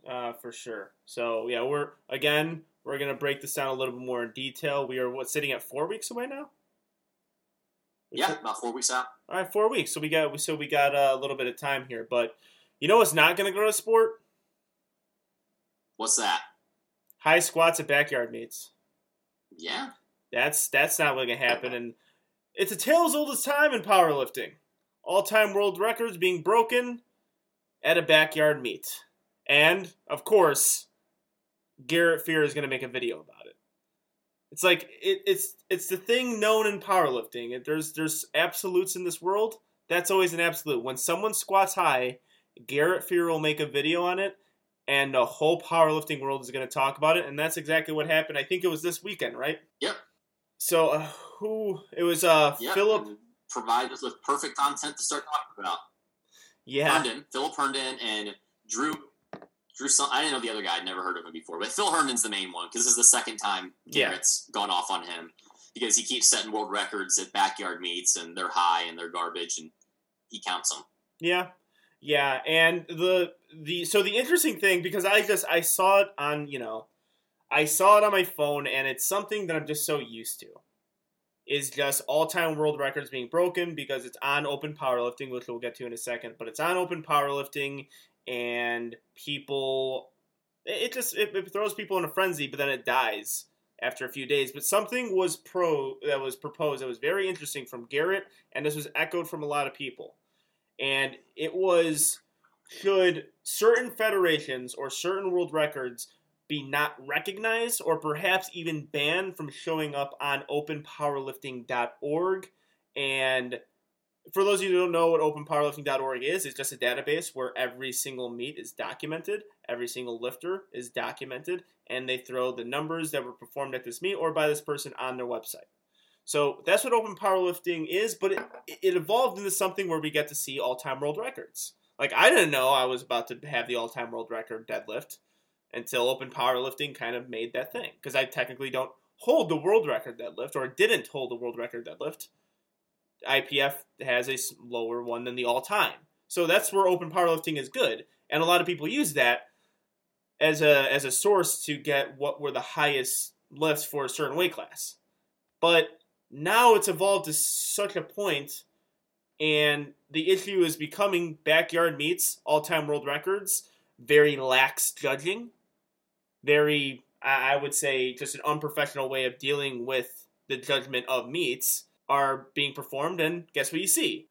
for sure. So, yeah, we're going to break this down a little bit more in detail. We are sitting at 4 weeks away now? Yeah, about 4 weeks out. All right, 4 weeks. So we got a little bit of time here. But you know what's not going to grow a sport? What's that? High squats at backyard meets. Yeah. That's not going to happen. And it's a tale as old as time in powerlifting. All-time world records being broken at a backyard meet. And, of course, Garrett Fear is going to make a video about it. It's like, it's the thing known in powerlifting. There's absolutes in this world. That's always an absolute. When someone squats high, Garrett Fear will make a video on it, and the whole powerlifting world is going to talk about it. And that's exactly what happened. I think it was this weekend, right? Yep. So Philip provided us with perfect content to start talking about. Yeah. Philip Herndon and Drew. I didn't know the other guy. I'd never heard of him before. But Phil Herndon's the main one because this is the second time Garrett's gone off on him because he keeps setting world records at backyard meets and they're high and they're garbage and he counts them. Yeah. Yeah, and the interesting thing, because I saw it on my phone, and it's something that I'm just so used to, is just all-time world records being broken because it's on Open Powerlifting, which we'll get to in a second, but it's on Open Powerlifting, and people, it throws people in a frenzy, but then it dies after a few days. But something was proposed that was very interesting from Garrett, and this was echoed from a lot of people. And it was, should certain federations or certain world records be not recognized or perhaps even banned from showing up on openpowerlifting.org? And for those of you who don't know what openpowerlifting.org is, it's just a database where every single meet is documented, every single lifter is documented, and they throw the numbers that were performed at this meet or by this person on their website. So that's what Open Powerlifting is, but it evolved into something where we get to see all-time world records. Like, I didn't know I was about to have the all-time world record deadlift until Open Powerlifting kind of made that thing. Because I technically don't hold the world record deadlift, or didn't hold the world record deadlift. IPF has a lower one than the all-time. So that's where Open Powerlifting is good. And a lot of people use that as a source to get what were the highest lifts for a certain weight class. But now it's evolved to such a point, and the issue is becoming backyard meets, all-time world records, very lax judging, very, I would say, just an unprofessional way of dealing with the judgment of meets are being performed, and guess what you see?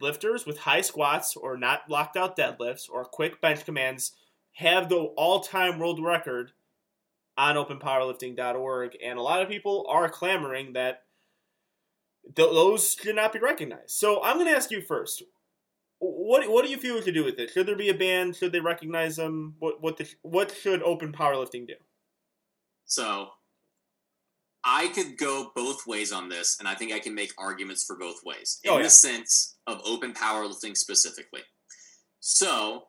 Lifters with high squats or not locked out deadlifts or quick bench commands have the all-time world record on openpowerlifting.org, and a lot of people are clamoring that those should not be recognized. So I'm going to ask you first, what do you feel we should do with it? Should there be a ban? Should they recognize them? What should Open Powerlifting do? So I could go both ways on this, and I think I can make arguments for both ways in the sense of Open Powerlifting specifically. So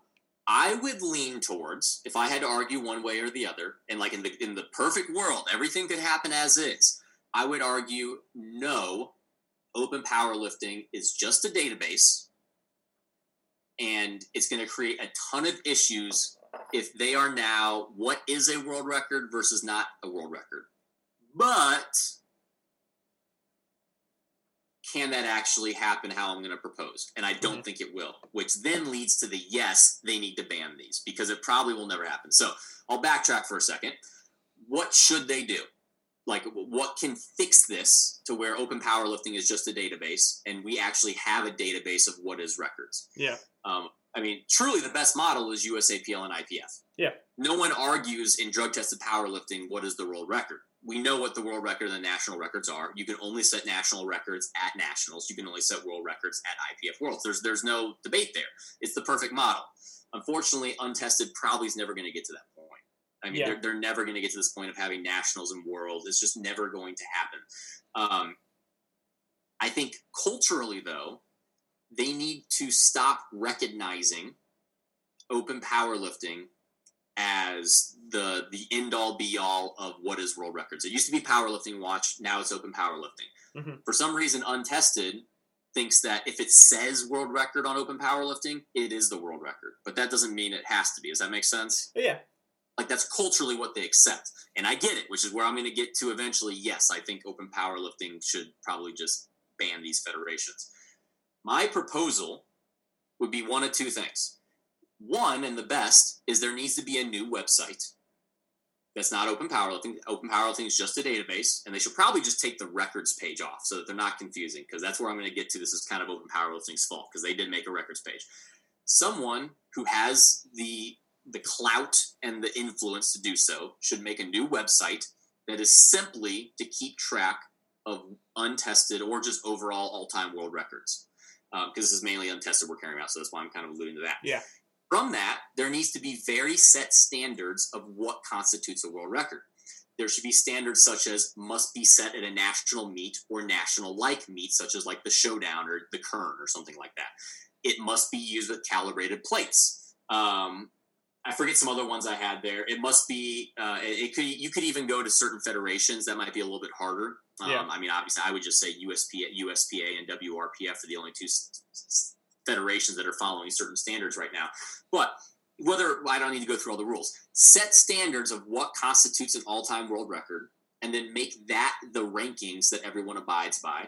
I would lean towards, if I had to argue one way or the other, and like in the perfect world, everything could happen as is, I would argue no. Open Powerlifting is just a database, and it's going to create a ton of issues if they are now what is a world record versus not a world record. But can that actually happen, how I'm going to propose? And I don't think it will, which then leads to the yes, they need to ban these because it probably will never happen. So I'll backtrack for a second. What should they do? Like, what can fix this to where open powerlifting is just a database and we actually have a database of what is records? Yeah. I mean, truly the best model is USAPL and IPF. Yeah. No one argues in drug-tested powerlifting what is the world record. We know what the world record and the national records are. You can only set national records at nationals. You can only set world records at IPF Worlds. There's no debate there. It's the perfect model. Unfortunately, untested probably is never going to get to that point. I mean, they're never going to get to this point of having nationals and worlds. It's just never going to happen. I think culturally, though, they need to stop recognizing open powerlifting as the end-all be-all of what is world records. It used to be Powerlifting Watch. Now it's Open Powerlifting. Mm-hmm. For some reason, Untested thinks that if it says world record on Open Powerlifting, it is the world record. But that doesn't mean it has to be. Does that make sense? Yeah. Like, that's culturally what they accept. And I get it, which is where I'm going to get to eventually. Yes, I think Open Powerlifting should probably just ban these federations. My proposal would be one of two things. One, and the best, is there needs to be a new website that's not Open Powerlifting. Open Powerlifting is just a database, and they should probably just take the records page off so that they're not confusing, because that's where I'm going to get to. This is kind of Open Powerlifting's fault, because they did make a records page. Someone who has the clout and the influence to do so should make a new website that is simply to keep track of untested or just overall all-time world records, because this is mainly untested we're carrying out, so that's why I'm kind of alluding to that. Yeah. From that, there needs to be very set standards of what constitutes a world record. There should be standards such as must be set at a national meet or national-like meet, such as like the Showdown or the Kern or something like that. It must be used with calibrated plates. I forget some other ones I had there. It must be you could even go to certain federations. That might be a little bit harder. I mean, obviously, I would just say USPA and WRPF are the only two federations that are following certain standards right now. But I don't need to go through all the rules. Set standards of what constitutes an all-time world record, and then make that the rankings that everyone abides by.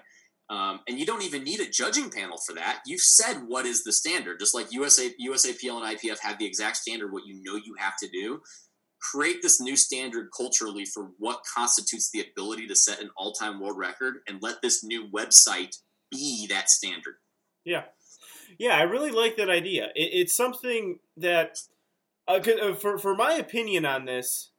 And you don't even need a judging panel for that. You've said what is the standard. Just like USAPL and IPF have the exact standard, what you know you have to do. Create this new standard culturally for what constitutes the ability to set an all-time world record, and let this new website be that standard. Yeah. Yeah, I really like that idea. It's something that, for my opinion on this,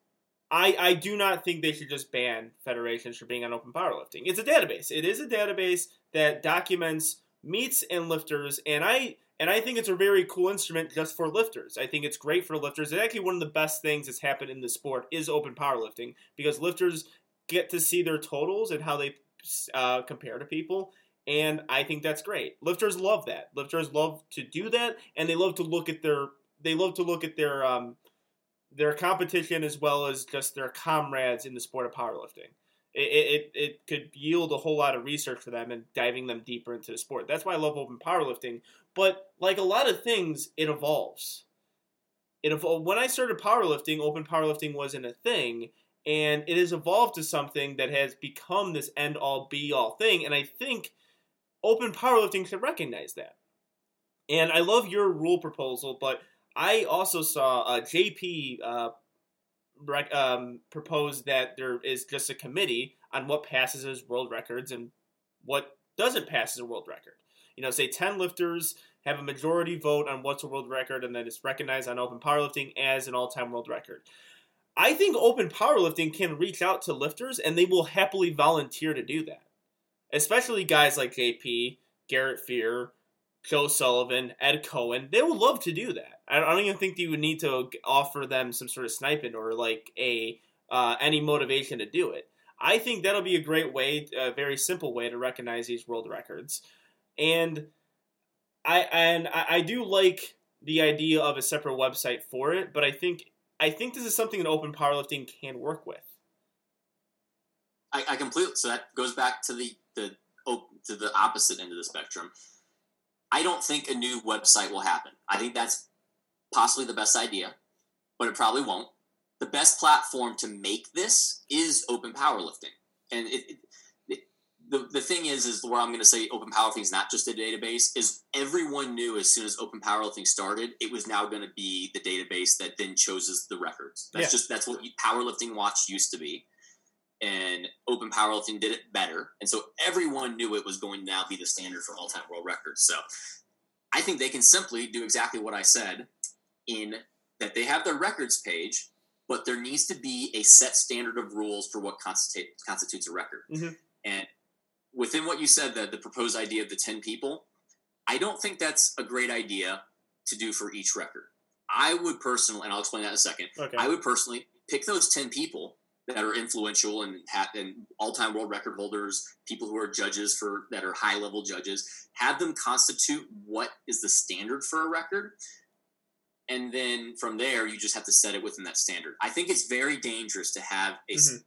I do not think they should just ban federations for being on open powerlifting. It's a database. It is a database that documents meets and lifters, and I think it's a very cool instrument just for lifters. I think it's great for lifters. It's actually one of the best things that's happened in the sport is open powerlifting, because lifters get to see their totals and how they compare to people. And I think that's great. Lifters love that. Lifters love to do that, and they love to look at their competition as well as just their comrades in the sport of powerlifting. It could yield a whole lot of research for them and diving them deeper into the sport. That's why I love open powerlifting. But like a lot of things, it evolves. When I started powerlifting, open powerlifting wasn't a thing. And it has evolved to something that has become this end-all, be-all thing. And I think open powerlifting should recognize that. And I love your rule proposal, but I also saw JP propose that there is just a committee on what passes as world records and what doesn't pass as a world record. You know, say 10 lifters have a majority vote on what's a world record, and then it's recognized on open powerlifting as an all-time world record. I think open powerlifting can reach out to lifters, and they will happily volunteer to do that. Especially guys like JP, Garrett Fear, Joe Sullivan, Ed Cohen. They would love to do that. I don't even think you would need to offer them some sort of sniping or like any motivation to do it. I think that'll be a great way, a very simple way to recognize these world records. And I do like the idea of a separate website for it, but I think this is something that open powerlifting can work with. I completely. So that goes back to the opposite end of the spectrum. I don't think a new website will happen. I think that's possibly the best idea, but it probably won't. The best platform to make this is open powerlifting, and the thing is where I'm going to say Open Powerlifting is not just a database, is everyone knew as soon as Open Powerlifting started, it was now going to be the database that then chooses the records. That's what Powerlifting Watch used to be. And Open Powerlifting did it better. And so everyone knew it was going to now be the standard for all-time world records. So I think they can simply do exactly what I said in that they have their records page, but there needs to be a set standard of rules for what constitutes a record. Mm-hmm. And within what you said, the proposed idea of the 10 people, I don't think that's a great idea to do for each record. I would personally, and I'll explain that in a second, okay. I would personally pick those 10 people that are influential and all-time world record holders, people who are judges that are high-level judges, have them constitute what is the standard for a record. And then from there, you just have to set it within that standard. I think it's very dangerous to have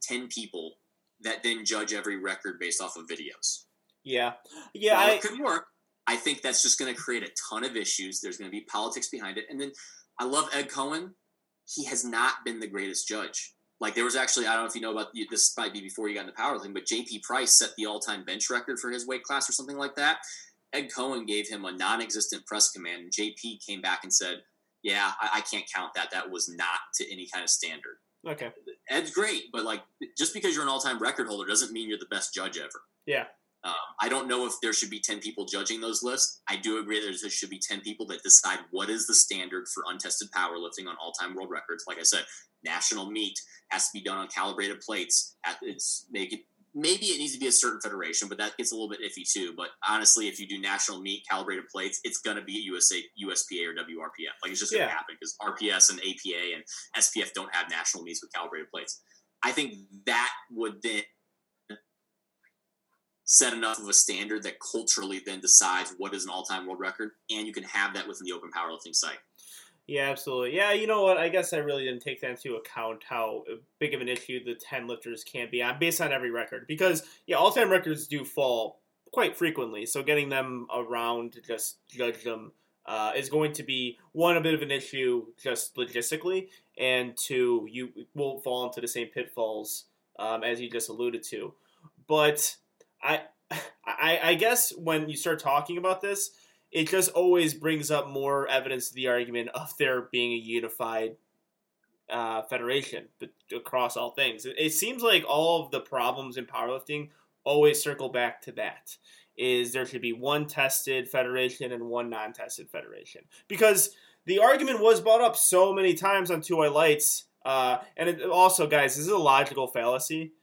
10 people that then judge every record based off of videos. Yeah. While it could work, I think that's just going to create a ton of issues. There's going to be politics behind it. And then I love Ed Cohen. He has not been the greatest judge. Like there was actually, I don't know if you know about this, might be before you got into powerlifting, but J.P. Price set the all-time bench record for his weight class or something like that. Ed Cohen gave him a non-existent press command, and J.P. came back and said, yeah, I can't count that. That was not to any kind of standard. Okay. Ed's great, but like just because you're an all-time record holder doesn't mean you're the best judge ever. Yeah. I don't know if there should be 10 people judging those lists. I do agree that there should be 10 people that decide what is the standard for untested powerlifting on all-time world records. Like I said, national meet has to be done on calibrated plates. Maybe it needs to be a certain federation, but that gets a little bit iffy too. But honestly, if you do national meet calibrated plates, it's going to be USPA or WRPF. Like it's just going to happen because RPS and APA and SPF don't have national meets with calibrated plates. I think that would then set enough of a standard that culturally then decides what is an all-time world record, and you can have that within the Open Powerlifting site. Yeah, absolutely. Yeah, you know what? I guess I really didn't take that into account how big of an issue the 10 lifters can be on based on every record. Because, yeah, all-time records do fall quite frequently, so getting them around to just judge them is going to be, one, a bit of an issue just logistically, and two, you won't fall into the same pitfalls as you just alluded to. But I guess when you start talking about this, it just always brings up more evidence to the argument of there being a unified federation across all things. It seems like all of the problems in powerlifting always circle back to that, is there should be one tested federation and one non-tested federation. Because the argument was brought up so many times on 2i Lights, and also, guys, this is a logical fallacy.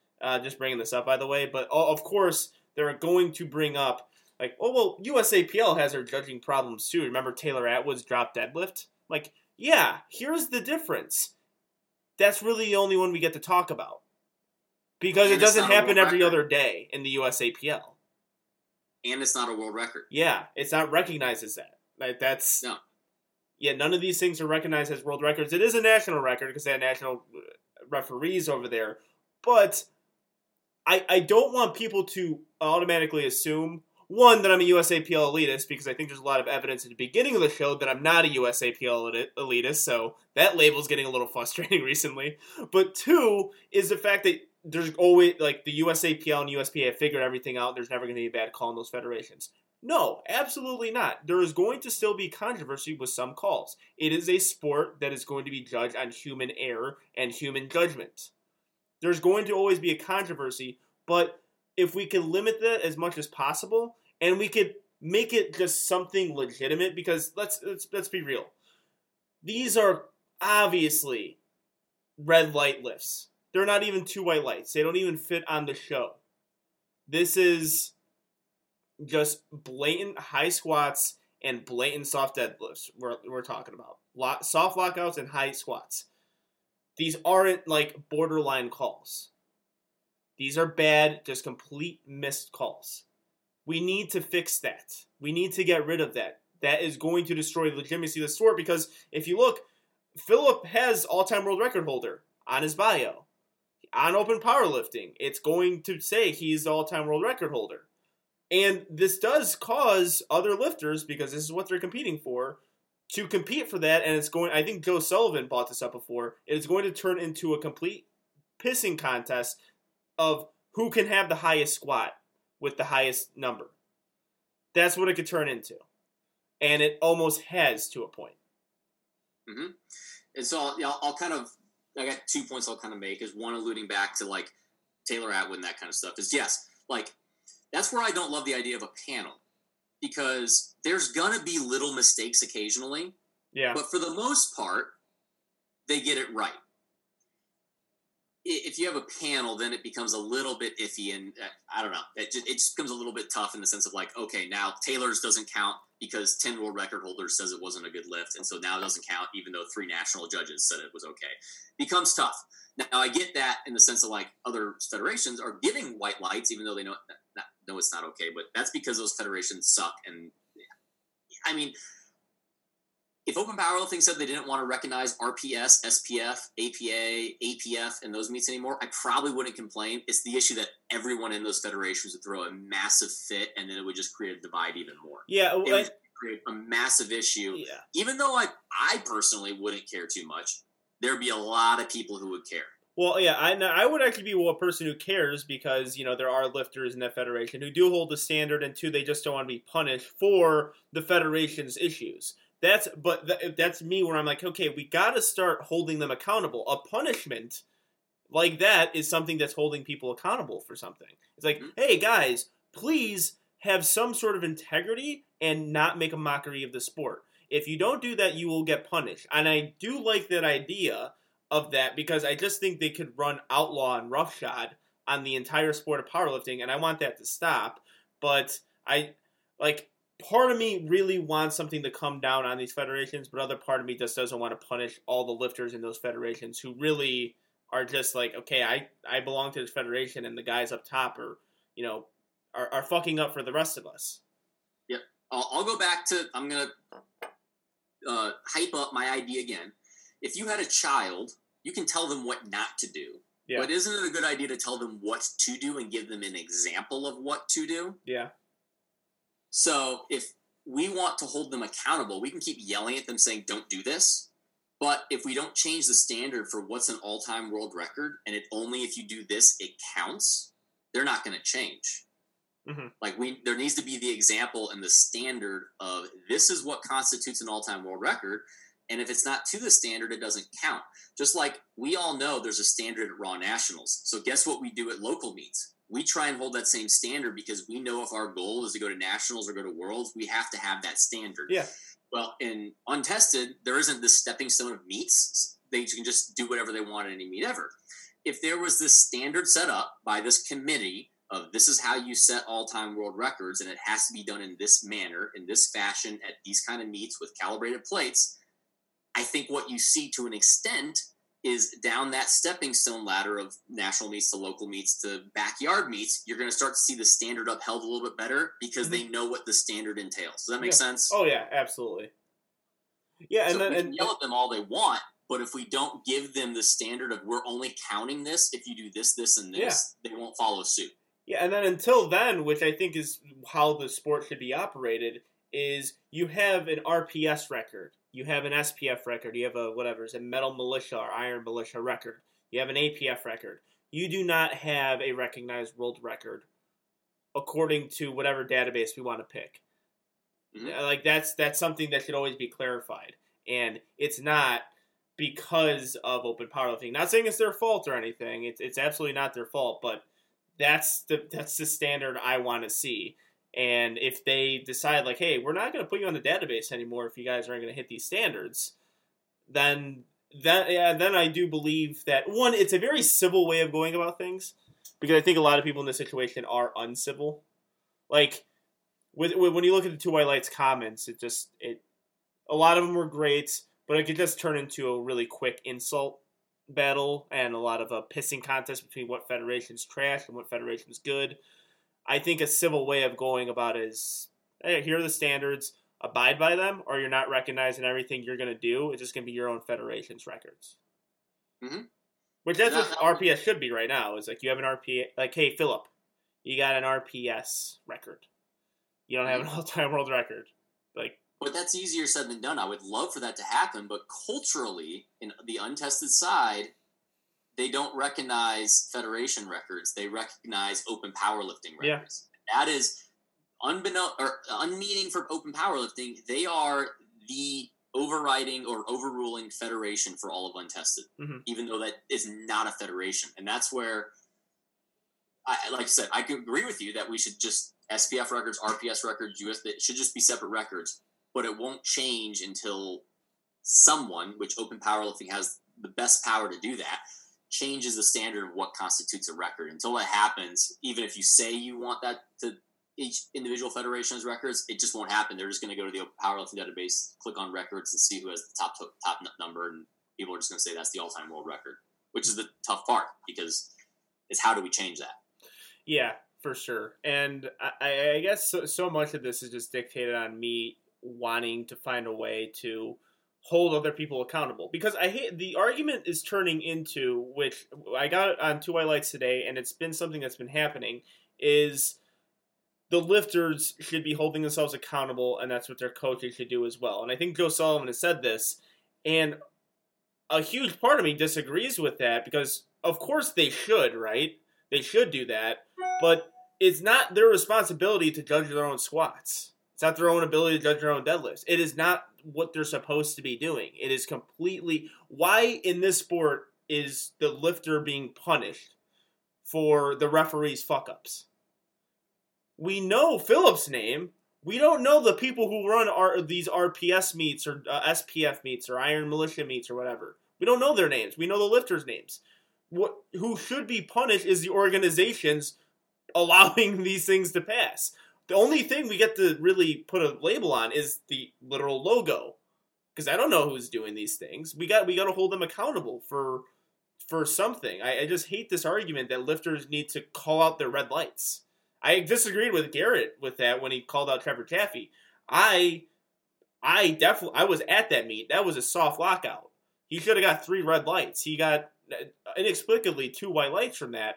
Just bringing this up, by the way, but of course they're going to bring up like, oh well, USAPL has their judging problems too. Remember Taylor Atwood's drop deadlift? Like, yeah, here's the difference. That's really the only one we get to talk about because it doesn't happen every other day in the USAPL. And it's not a world record. Yeah, it's not recognized as that. Like that's no. Yeah, none of these things are recognized as world records. It is a national record because they have national referees over there, but I don't want people to automatically assume, one, that I'm a USAPL elitist, because I think there's a lot of evidence at the beginning of the show that I'm not a USAPL elitist, so that label's getting a little frustrating recently. But two is the fact that there's always, like, the USAPL and USPA have figured everything out, there's never going to be a bad call in those federations. No, absolutely not. There is going to still be controversy with some calls. It is a sport that is going to be judged on human error and human judgment. There's going to always be a controversy, but if we can limit that as much as possible, and we could make it just something legitimate, because let's be real, these are obviously red light lifts. They're not even two white lights. They don't even fit on the show. This is just blatant high squats and blatant soft deadlifts. We're talking about soft lockouts and high squats. These aren't, like, borderline calls. These are bad, just complete missed calls. We need to fix that. We need to get rid of that. That is going to destroy the legitimacy of the sport, because if you look, Philip has all-time world record holder on his bio. On Open Powerlifting, it's going to say he's the all-time world record holder. And this does cause other lifters, because this is what they're competing for, to compete for that, and it's going, I think Joe Sullivan brought this up before, it's going to turn into a complete pissing contest of who can have the highest squat, with the highest number. That's what it could turn into. And it almost has to a point. Mm-hmm. And so I got 2 points I'll kind of make, is one alluding back to like Taylor Atwood and that kind of stuff is yes. Like that's where I don't love the idea of a panel, because there's going to be little mistakes occasionally. Yeah. But for the most part, they get it right. If you have a panel, then it becomes a little bit iffy, and I don't know. It just becomes a little bit tough in the sense of like, okay, now Taylor's doesn't count because 10 world record holders says it wasn't a good lift, and so now it doesn't count even though 3 national judges said it was okay. Becomes tough. Now I get that in the sense of like other federations are giving white lights even though they know it's not okay, but that's because those federations suck. And I mean, if Open Powerlifting said they didn't want to recognize RPS, SPF, APA, APF, and those meets anymore, I probably wouldn't complain. It's the issue that everyone in those federations would throw a massive fit, and then it would just create a divide even more. Yeah. It would create a massive issue. Yeah. Even though I personally wouldn't care too much, there'd be a lot of people who would care. Well, yeah, I would actually be a person who cares because, you know, there are lifters in that federation who do hold the standard, and two, they just don't want to be punished for the federation's issues. That's me where I'm like, okay, we got to start holding them accountable. A punishment like that is something that's holding people accountable for something. It's like, hey, guys, please have some sort of integrity and not make a mockery of the sport. If you don't do that, you will get punished. And I do like that idea of that because I just think they could run outlaw and roughshod on the entire sport of powerlifting, and I want that to stop. But part of me really wants something to come down on these federations, but other part of me just doesn't want to punish all the lifters in those federations who really are just like, okay, I belong to this federation, and the guys up top are fucking up for the rest of us. Yep. I'll go back to, I'm going to hype up my idea again. If you had a child, you can tell them what not to do. Yeah. But isn't it a good idea to tell them what to do and give them an example of what to do? Yeah. So if we want to hold them accountable, we can keep yelling at them saying, don't do this. But if we don't change the standard for what's an all-time world record, and it only if you do this, it counts, they're not going to change. Mm-hmm. Like there needs to be the example and the standard of this is what constitutes an all-time world record. And if it's not to the standard, it doesn't count. Just like we all know there's a standard at Raw Nationals. So guess what we do at local meets? We try and hold that same standard because we know if our goal is to go to nationals or go to worlds, we have to have that standard. Yeah. Well, in untested, there isn't this stepping stone of meets. They can just do whatever they want at any meet ever. If there was this standard set up by this committee of this is how you set all-time world records, and it has to be done in this manner, in this fashion, at these kind of meets with calibrated plates, I think what you see to an extent is down that stepping stone ladder of national meets to local meets to backyard meets, you're going to start to see the standard upheld a little bit better because they know what the standard entails. Does that make sense? Oh yeah, absolutely. Yeah. And so then we can yell at them all they want, but if we don't give them the standard of we're only counting this, if you do this, this, and this, they won't follow suit. Yeah. And then until then, which I think is how the sport should be operated, is you have an RPS record. You have an SPF record. You have a metal militia or iron militia record. You have an APF record. You do not have a recognized world record according to whatever database we want to pick. Mm-hmm. Like that's something that should always be clarified. And it's not because of Open Powerlifting. Not saying it's their fault or anything. It's absolutely not their fault, but that's the standard I want to see. And if they decide, like, hey, we're not going to put you on the database anymore if you guys aren't going to hit these standards, then I do believe that, one, it's a very civil way of going about things, because I think a lot of people in this situation are uncivil. Like, when you look at the Two White Lights comments, a lot of them were great, but it could just turn into a really quick insult battle and a lot of a pissing contest between what federation's trash and what federation's good. I think a civil way of going about it is, hey, here are the standards, abide by them, or you're not recognizing everything you're going to do. It's just going to be your own federation's records. Mm-hmm. Which that's what RPS should be right now. Is like you have an RPS, like, hey, Philip, you got an RPS record. You don't have an all-time world record. But that's easier said than done. I would love for that to happen, but culturally, in the untested side, they don't recognize federation records. They recognize open powerlifting records. That is unmeaning for Open Powerlifting. They are the overriding or overruling federation for all of Untested, even though that is not a federation. And that's where, like I said, I could agree with you that we should just SPF records, RPS records, US, it should just be separate records, but it won't change until someone, which Open Powerlifting has the best power to do that, changes the standard of what constitutes a record. Until that happens, even if you say you want that to each individual federation's records, it just won't happen. They're just going to go to the Open Powerlifting database, click on records, and see who has the top number, and people are just going to say that's the all-time world record, which is the tough part, because it's how do we change that? Yeah, for sure. And I guess so much of this is just dictated on me wanting to find a way to hold other people accountable, because I hate the argument is turning into, which I got on Two White Lights today, and it's been something that's been happening, is the lifters should be holding themselves accountable, and that's what their coaches should do as well. And I think Joe Sullivan has said this, and a huge part of me disagrees with that, because of course they should, right? They should do that, but it's not their responsibility to judge their own squats. It's not their own ability to judge their own deadlifts. It is not what they're supposed to be doing. It is completely – why in this sport is the lifter being punished for the referee's fuck-ups? We know Phillips' name. We don't know the people who run these RPS meets or SPF meets or Iron Militia meets or whatever. We don't know their names. We know the lifters' names. Who should be punished is the organizations allowing these things to pass. The only thing we get to really put a label on is the literal logo, because I don't know who's doing these things. We got to hold them accountable for something. I just hate this argument that lifters need to call out their red lights. I disagreed with Garrett with that when he called out Trevor Chaffee. I definitely was at that meet. That was a soft lockout. He should have got 3 red lights. He got inexplicably 2 white lights from that,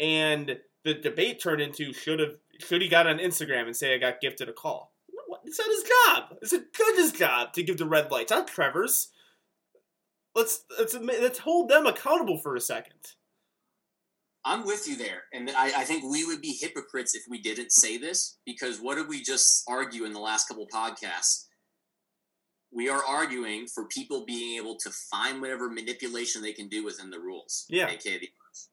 and the debate turned into should he got on Instagram and say I got gifted a call. No, it's not his job. It's a judge's job to give the red lights, not Trevor's. Let's hold them accountable for a second. I'm with you there, and I think we would be hypocrites if we didn't say this, because what did we just argue in the last couple podcasts? We are arguing for people being able to find whatever manipulation they can do within the rules. Yeah. AKA the rules.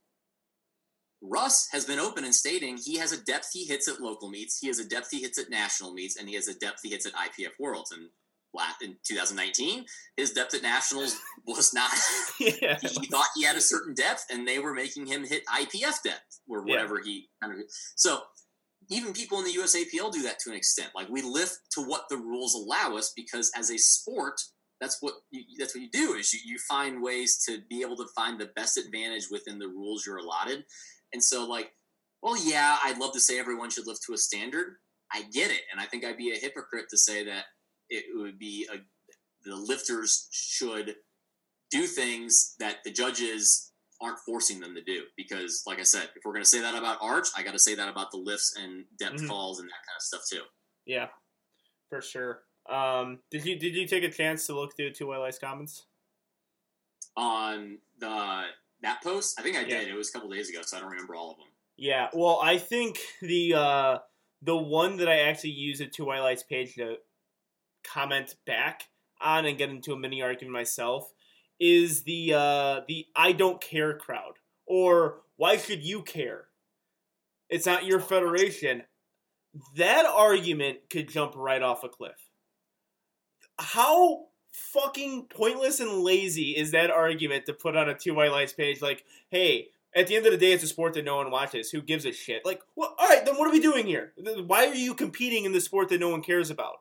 Russ has been open in stating he has a depth he hits at local meets, he has a depth he hits at national meets, and he has a depth he hits at IPF Worlds. And in 2019, his depth at nationals was not. Yeah. He thought he had a certain depth, and they were making him hit IPF depth or whatever he kind of. So even people in the USAPL do that to an extent. Like, we lift to what the rules allow us, because as a sport, that's what you do is you find ways to be able to find the best advantage within the rules you're allotted. And so, like, well, yeah, I'd love to say everyone should lift to a standard. I get it. And I think I'd be a hypocrite to say that it would be the lifters should do things that the judges aren't forcing them to do. Because, like I said, if we're going to say that about arch, I got to say that about the lifts and depth falls and that kind of stuff too. Yeah, for sure. Did you take a chance to look through Two White Lights comments? On that post? I think I did. It was a couple days ago, so I don't remember all of them. Yeah, well, I think the one that I actually used at Two White Lights page to comment back on and get into a mini argument myself is the I don't care crowd, or why should you care? It's not your federation. That argument could jump right off a cliff. How fucking pointless and lazy is that argument to put on a Two White Lights page? Like, hey, at the end of the day, it's a sport that no one watches. Who gives a shit? Like, well, all right, then what are we doing here? Why are you competing in the sport that no one cares about?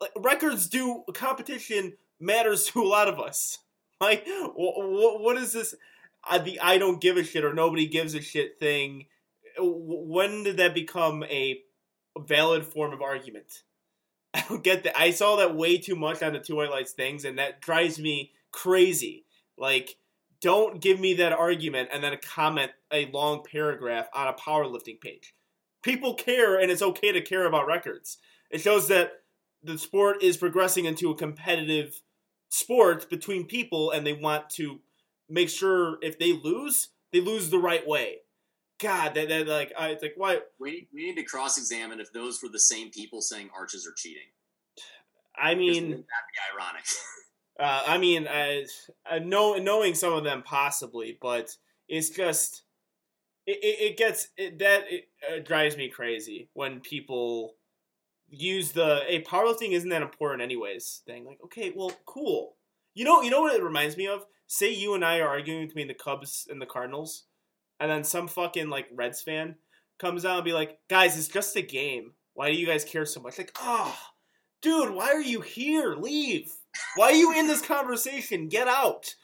Like, records do competition matters to a lot of us. Like, what is this? The I don't give a shit or nobody gives a shit thing. When did that become a valid form of argument? I don't get that. I saw that way too much on the Two White Lights things, and that drives me crazy. Like, don't give me that argument and then comment a long paragraph on a powerlifting page. People care, and it's okay to care about records. It shows that the sport is progressing into a competitive sport between people, and they want to make sure if they lose, they lose the right way. God, that like, I it's like, why? We need to cross-examine if those were the same people saying arches are cheating. I mean, that'd be ironic. I mean, knowing some of them possibly, but it's just it drives me crazy when people use the "hey, powerlifting isn't that important anyways" thing. Like, okay, well, cool. You know what it reminds me of? Say you and I are arguing between the Cubs and the Cardinals, and then some fucking, like, Reds fan comes out and be like, guys, it's just a game. Why do you guys care so much? Like, oh, dude, why are you here? Leave. Why are you in this conversation? Get out.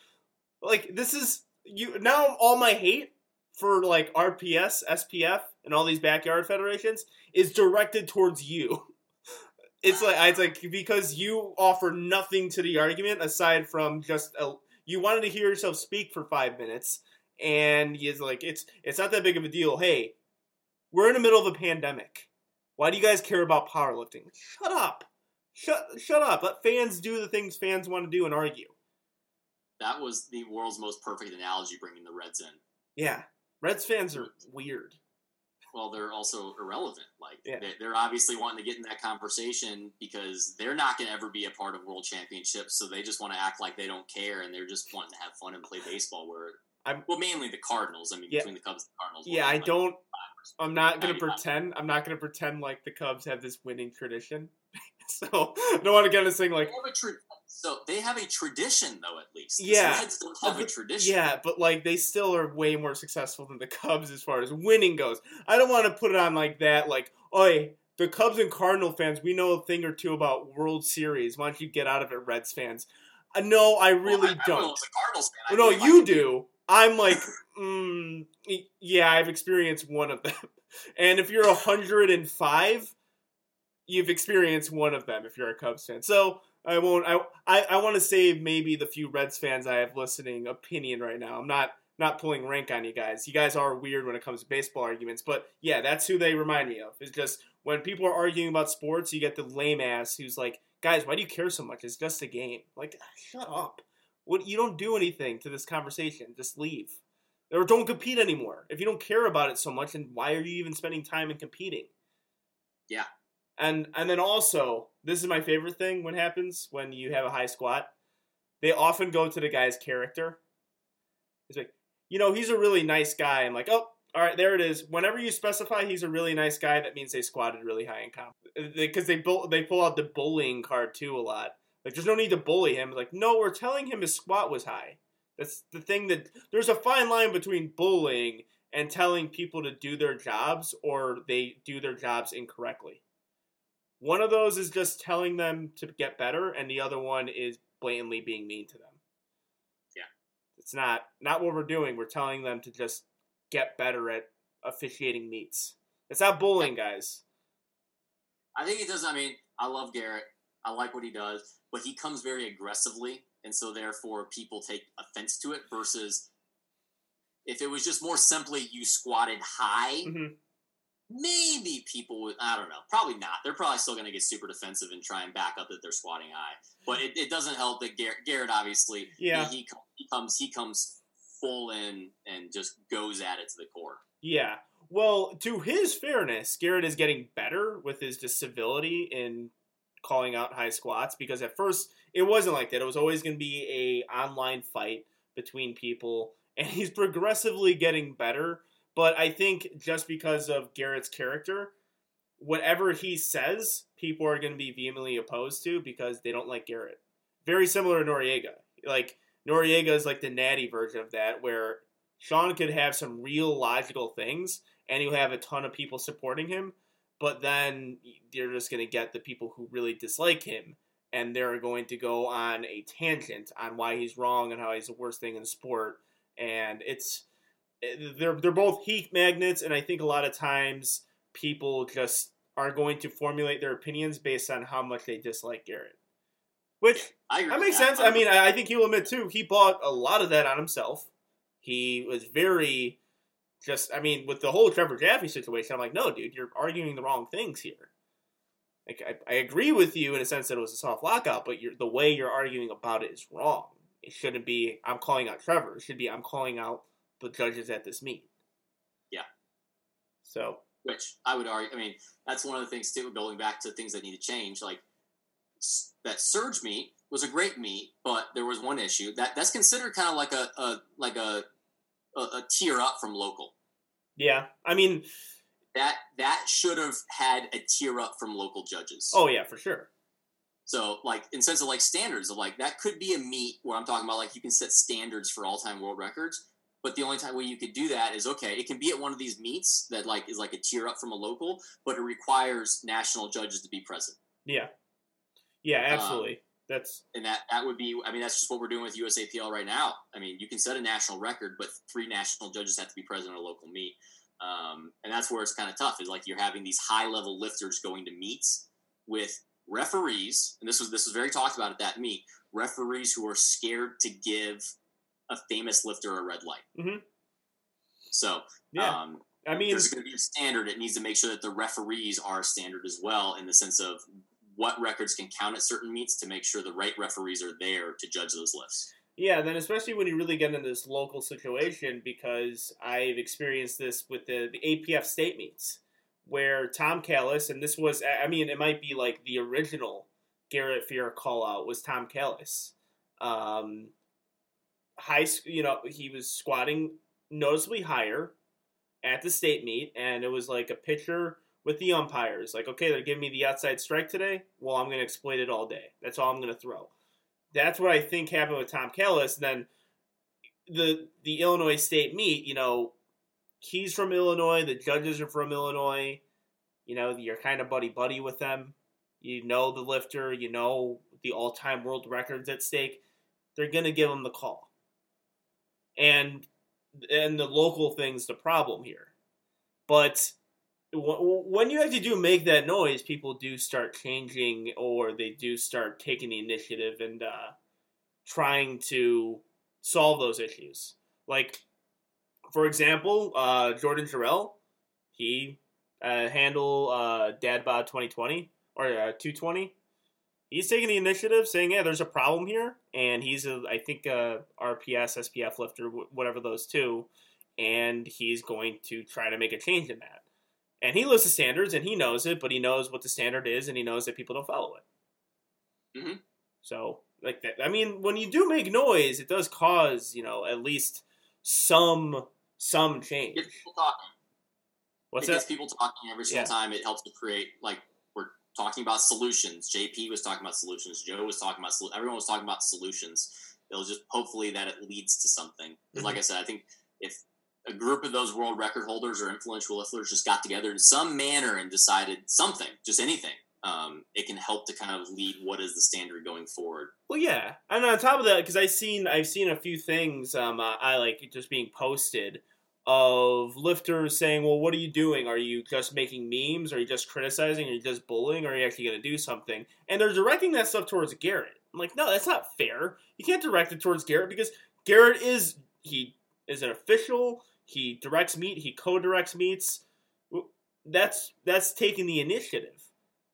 Like, this is, you. Now all my hate for, like, RPS, SPF, and all these backyard federations is directed towards you. It's like, because you offer nothing to the argument aside from just, you wanted to hear yourself speak for 5 minutes. And he's like, it's not that big of a deal. Hey, we're in the middle of a pandemic. Why do you guys care about powerlifting? Shut up. Shut up. Let fans do the things fans want to do and argue. That was the world's most perfect analogy, bringing the Reds in. Yeah. Reds fans are weird. Well, they're also irrelevant. Like, yeah. They're obviously wanting to get in that conversation because they're not going to ever be a part of world championships, so they just want to act like they don't care, and they're just wanting to have fun and play baseball where – well, mainly the Cardinals. I mean, yeah. Between the Cubs and the Cardinals. Yeah, I don't. I'm not gonna pretend. I'm not gonna pretend like the Cubs have this winning tradition. So I don't want to get this thing like. So they have a tradition, though. At least, yeah, the Reds don't have a tradition. Yeah, but like they still are way more successful than the Cubs as far as winning goes. I don't want to put it on like that. Like, oi, the Cubs and Cardinal fans, we know a thing or two about World Series. Why don't you get out of it, Reds fans? No, I really don't. I was a Cardinals fan. No, you do. I'm like, yeah, I've experienced one of them. And if you're 105, you've experienced one of them if you're a Cubs fan. So I won't. I want to save maybe the few Reds fans I have listening opinion right now. I'm not pulling rank on you guys. You guys are weird when it comes to baseball arguments. But yeah, that's who they remind me of. It's just when people are arguing about sports, you get the lame ass who's like, guys, why do you care so much? It's just a game. Like, shut up. What, you don't do anything to this conversation. Just leave. Or don't compete anymore. If you don't care about it so much, then why are you even spending time in competing? Yeah. And then also, this is my favorite thing when happens when you have a high squat. They often go to the guy's character. It's like, you know, he's a really nice guy. I'm like, oh, all right, there it is. Whenever you specify he's a really nice guy, that means they squatted really high in comp. Because they pull out the bullying card too a lot. Like, there's no need to bully him. Like, no, we're telling him his squat was high. That's the thing that – there's a fine line between bullying and telling people to do their jobs or they do their jobs incorrectly. One of those is just telling them to get better, and the other one is blatantly being mean to them. Yeah. It's not what we're doing. We're telling them to just get better at officiating meets. It's not bullying, guys. I think it does – I mean, I love Garrett. I like what he does, but he comes very aggressively, and so therefore people take offense to it versus if it was just more simply you squatted high, mm-hmm. Maybe people would, I don't know, probably not. They're probably still going to get super defensive and try and back up that they're squatting high. But it doesn't help that Garrett obviously, yeah. he comes full in and just goes at it to the core. Yeah. Well, to his fairness, Garrett is getting better with his civility in calling out high squats, because at first it wasn't like that. It was always going to be a online fight between people, and he's progressively getting better. But I think just because of Garrett's character, whatever he says, people are going to be vehemently opposed to because they don't like Garrett. Very similar to Noriega. Like, Noriega is like the natty version of that, where Sean could have some real logical things and you have a ton of people supporting him. But then you're just going to get the people who really dislike him, and they're going to go on a tangent on why he's wrong and how he's the worst thing in the sport. And they're both heat magnets, and I think a lot of times people just are going to formulate their opinions based on how much they dislike Garrett. Which, that makes sense. I mean, I think he'll admit, too, he bought a lot of that on himself. He was very... with the whole Trevor Jaffe situation, I'm like, no, dude, you're arguing the wrong things here. Like, I agree with you in a sense that it was a soft lockout, but the way you're arguing about it is wrong. It shouldn't be, I'm calling out Trevor. It should be, I'm calling out the judges at this meet. Yeah. So, which I would argue, I mean, that's one of the things too, going back to things that need to change. Like that surge meet was a great meet, but there was one issue that's considered kind of like a tier up from local. Yeah. I mean, that should have had a tier up from local judges. Oh yeah, for sure. So, like, in sense of, like, standards of, like, that could be a meet where I'm talking about, like, you can set standards for all-time world records, but the only time way you could do that is, okay, it can be at one of these meets that, like, is, like, a tier up from a local, but it requires national judges to be present. Yeah. Yeah, absolutely. And that would be, I mean, that's just what we're doing with USAPL right now. I mean, you can set a national record, but 3 national judges have to be present at a local meet. And that's where it's kind of tough, is, like, you're having these high-level lifters going to meets with referees, and this was very talked about at that meet, referees who are scared to give a famous lifter a red light. Mm-hmm. So, yeah. I mean, there's going to be a standard. It needs to make sure that the referees are standard as well, in the sense of what records can count at certain meets to make sure the right referees are there to judge those lifts. Yeah, then especially when you really get into this local situation, because I've experienced this with the APF state meets, where Tom Callis, and this was, I mean, it might be like the original Garrett Fear call-out was Tom Callis. He was squatting noticeably higher at the state meet, and it was like a picture with the umpires. Like, okay, they're giving me the outside strike today. Well, I'm going to exploit it all day. That's all I'm going to throw. That's what I think happened with Tom Callis. Then the Illinois state meet, you know, he's from Illinois. The judges are from Illinois. You know, you're kind of buddy-buddy with them. You know the lifter. You know the all-time world records at stake. They're going to give him the call. And the local thing's the problem here. But when you actually do make that noise, people do start changing, or they do start taking the initiative and trying to solve those issues. Like, for example, Jordan Jarrell, he handled Dad Bod 2020 or 220. He's taking the initiative, saying, "Yeah, there's a problem here," and he's I think RPS, SPF lifter, whatever those two, and he's going to try to make a change in that. And he lists the standards, and he knows it, but he knows what the standard is, and he knows that people don't follow it. Mm-hmm. So, like that. I mean, when you do make noise, it does cause, you know, at least some change. It gets people talking. What's that? It gets people talking every single time. It helps to create, like, we're talking about solutions. JP was talking about solutions. Joe was talking about solutions. Everyone was talking about solutions. It'll just, hopefully that it leads to something. Because like I said, I think if a group of those world record holders or influential lifters just got together in some manner and decided something, just anything, it can help to kind of lead what is the standard going forward. Well, yeah. And on top of that, because I've seen a few things I like just being posted of lifters saying, well, what are you doing? Are you just making memes? Are you just criticizing? Are you just bullying? Or are you actually going to do something? And they're directing that stuff towards Garrett. I'm like, no, that's not fair. You can't direct it towards Garrett, because Garrett is an official. He directs meet. He co-directs meets. That's taking the initiative.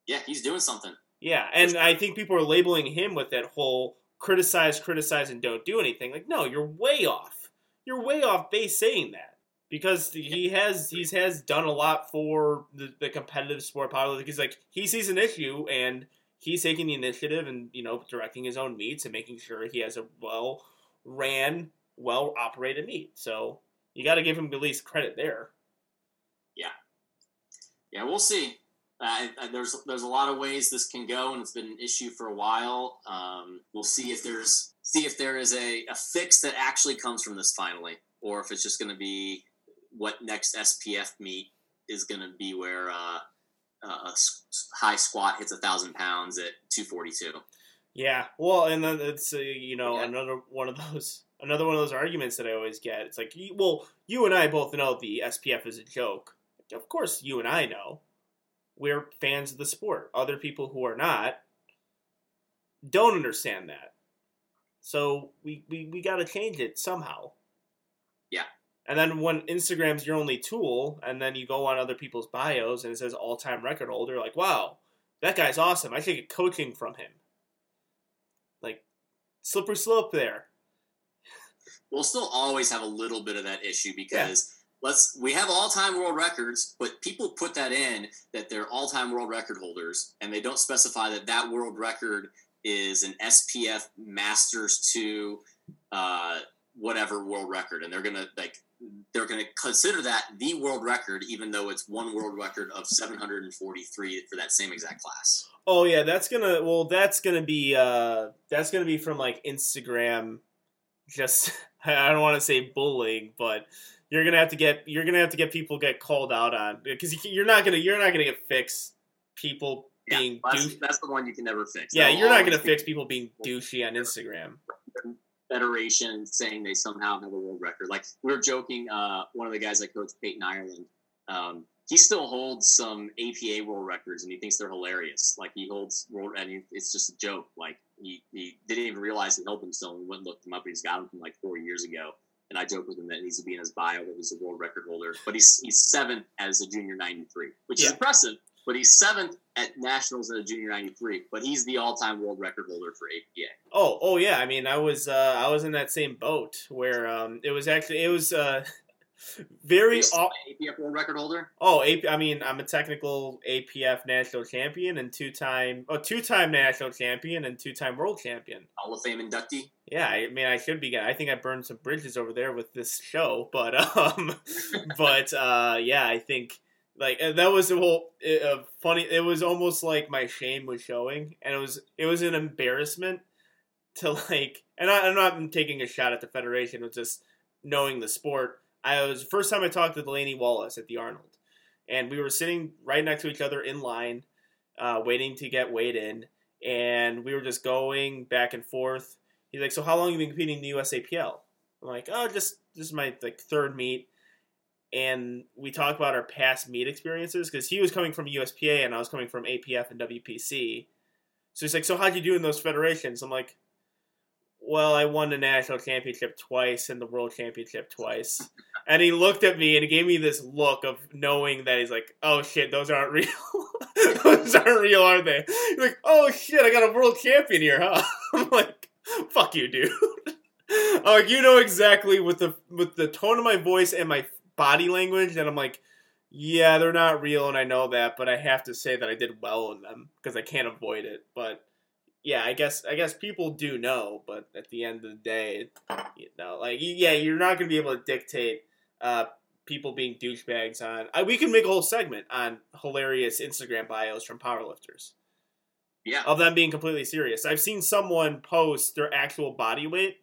Yeah, he's doing something. Yeah, and I think people are labeling him with that whole criticize, and don't do anything. Like, no, you're way off. You're way off base saying that, because he has done a lot for the competitive sport powerlifting. He's like, he sees an issue, and he's taking the initiative and, you know, directing his own meets and making sure he has a well-ran, well-operated meet. So you got to give him at least credit there. Yeah, we'll see. There's a lot of ways this can go, and it's been an issue for a while. We'll see if there is a fix that actually comes from this finally, or if it's just going to be what next SPF meet is going to be, where a high squat hits 1,000 pounds at 242. Yeah, well, and then it's another one of those arguments that I always get. It's like, well, you and I both know the SPF is a joke. Of course, you and I know. We're fans of the sport. Other people who are not don't understand that. So we got to change it somehow. Yeah. And then when Instagram's your only tool, and then you go on other people's bios and it says all-time record holder, like, wow, that guy's awesome. I should get coaching from him. Like, slippery slope there. We'll still always have a little bit of that issue, because we have all-time world records, but people put that in that they're all-time world record holders, and they don't specify that that world record is an SPF Masters 2 whatever world record, and they're gonna consider that the world record, even though it's one world record of 743 for that same exact class. Oh yeah, that's gonna be from like Instagram. Just I don't want to say bullying, but you're gonna have to get people get called out on, because you're not gonna get fixed people being douchey. That's the one you can never fix. Yeah, you're not gonna fix people being douchey on Instagram. Federation saying they somehow have a world record. Like, we were joking, one of the guys I coached, Peyton Ireland, he still holds some APA world records, and he thinks they're hilarious. Like, he holds world, and it's just a joke. Like, he didn't even realize he held them still, and went and looked them up, but he's got them from like 4 years ago. And I joke with him that it needs to be in his bio that he's a world record holder. But he's seventh as a junior 93, which is impressive. But he's seventh at nationals in a junior 93, but he's the all-time world record holder for APA. Oh yeah. I mean, I was in that same boat where it was very APF world record holder. I'm a technical APF national champion and two-time national champion and two-time world champion. Hall of Fame inductee. Yeah, I mean, I should be. I think I burned some bridges over there with this show, but yeah, I think. Like, that was the whole funny. It was almost like my shame was showing, and it was an embarrassment to, like. And I'm not taking a shot at the federation. It's just knowing the sport. It was the first time I talked to Delaney Wallace at the Arnold, and we were sitting right next to each other in line, waiting to get weighed in, and we were just going back and forth. He's like, "So how long have you been competing in the USAPL?" I'm like, "Oh, just this is my third meet." And we talked about our past meet experiences, because he was coming from USPA and I was coming from APF and WPC. So he's like, "So how'd you do in those federations?" I'm like, "Well, I won the national championship twice and the world championship twice." And he looked at me and he gave me this look of knowing that he's like, "Oh shit, those aren't real." Those aren't real, are they? He's like, "Oh shit, I got a world champion here, huh?" I'm like, "Fuck you, dude." Like, you know exactly with the tone of my voice and my body language, and I'm like, yeah, they're not real, and I know that, but I have to say that I did well in them because I can't avoid it. But yeah, I guess people do know, but at the end of the day, you know, like, yeah, you're not gonna be able to dictate people being douchebags on. We can make a whole segment on hilarious Instagram bios from powerlifters. Yeah, of them being completely serious. I've seen someone post their actual body weight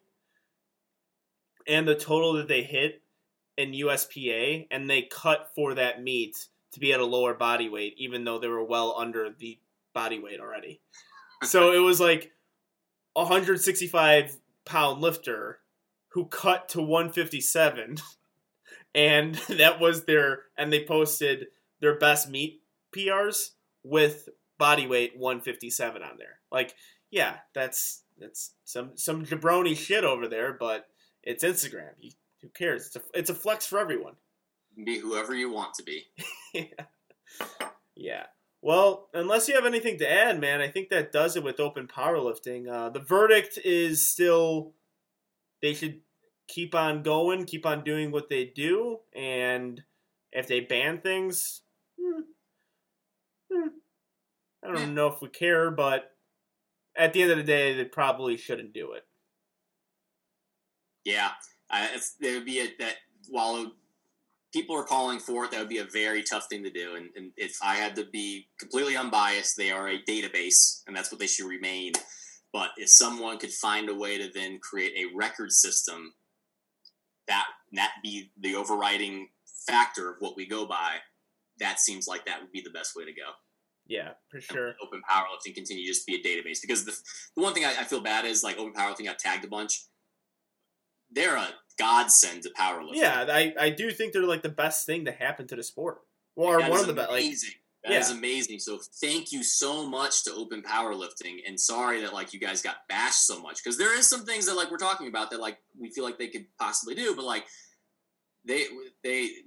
and the total that they hit in USPA, and they cut for that meet to be at a lower body weight, even though they were well under the body weight already. So it was like 165-pound lifter who cut to 157, and that was and they posted their best meet PRs with body weight 157 on there. Like, yeah, that's some jabroni shit over there, but it's Instagram. Who cares? It's a flex for everyone. Be whoever you want to be. Yeah. Well, unless you have anything to add, man, I think that does it with Open Powerlifting. The verdict is still they should keep on going, keep on doing what they do, and if they ban things, I don't know if we care, but at the end of the day, they probably shouldn't do it. Yeah. There would be people are calling for it, that would be a very tough thing to do. And if I had to be completely unbiased, they are a database, and that's what they should remain. But if someone could find a way to then create a record system, that be the overriding factor of what we go by, that seems like that would be the best way to go. Yeah, for sure. Open Powerlifting continue to just be a database. Because the one thing I feel bad is, like, Open Powerlifting got tagged a bunch. They're a godsend to powerlifting. Yeah, I do think they're, like, the best thing to happen to the sport. Well, or one of the best. Amazing. Like, that is amazing. So thank you so much to Open Powerlifting, and sorry that, like, you guys got bashed so much, because there is some things that, like, we're talking about that, like, we feel like they could possibly do, but, like, they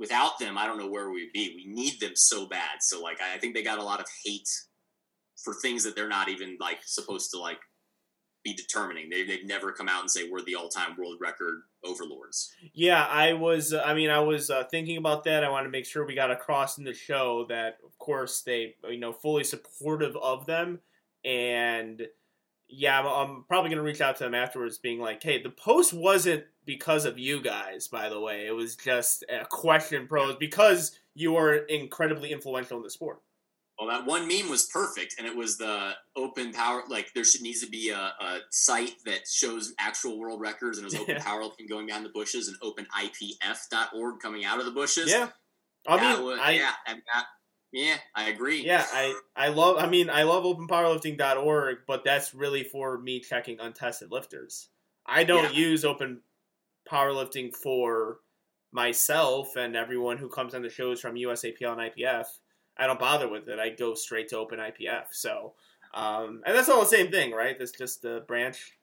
without them, I don't know where we'd be. We need them so bad. So, like, I think they got a lot of hate for things that they're not even, like, supposed to, like, be determining. They've never come out and say we're the all-time world record overlords. Yeah, I was thinking about that. I wanted to make sure we got across in the show that, of course, they, you know, fully supportive of them. And yeah, I'm probably going to reach out to them afterwards being like, hey, the post wasn't because of you guys, by the way. It was just a question posed because you are incredibly influential in the sport. Well, that one meme was perfect, and it was the open power. Like, there should needs to be a site that shows actual world records, and it was open powerlifting going down the bushes, and open IPF.org coming out of the bushes. Yeah, I agree. Yeah, I love openpowerlifting.org, but that's really for me checking untested lifters. I don't use open powerlifting for myself and everyone who comes on the shows from USAPL and IPF. I don't bother with it. I go straight to Open IPF. So, and that's all the same thing, right? That's just the branch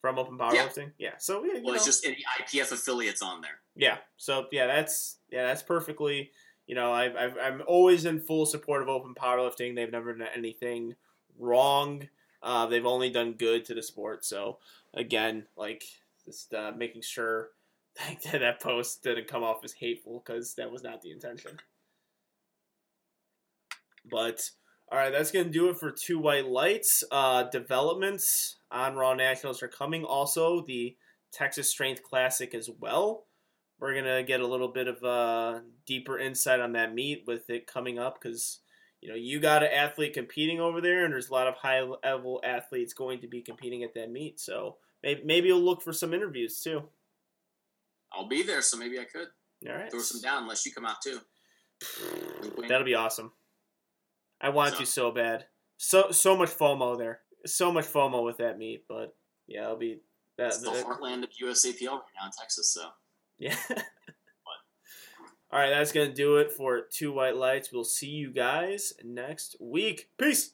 from Open Powerlifting. Yeah. So, yeah, it's just any IPF affiliates on there. Yeah. So, yeah, that's perfectly. You know, I'm always in full support of Open Powerlifting. They've never done anything wrong. They've only done good to the sport. So, again, like just making sure that post didn't come off as hateful, because that was not the intention. But, all right, that's going to do it for Two White Lights. Developments on Raw Nationals are coming. Also, the Texas Strength Classic as well. We're going to get a little bit of a deeper insight on that meet with it coming up, because, you know, you got an athlete competing over there, and there's a lot of high-level athletes going to be competing at that meet. So maybe you'll look for some interviews, too. I'll be there, so maybe I could. All right. Throw some down unless you come out, too. That'll be awesome. I want you so bad. So much FOMO there. So much FOMO with that meet, but yeah, it'll be that. It's the heartland of USAPL right now in Texas, so. Yeah. All right, that's going to do it for Two White Lights. We'll see you guys next week. Peace.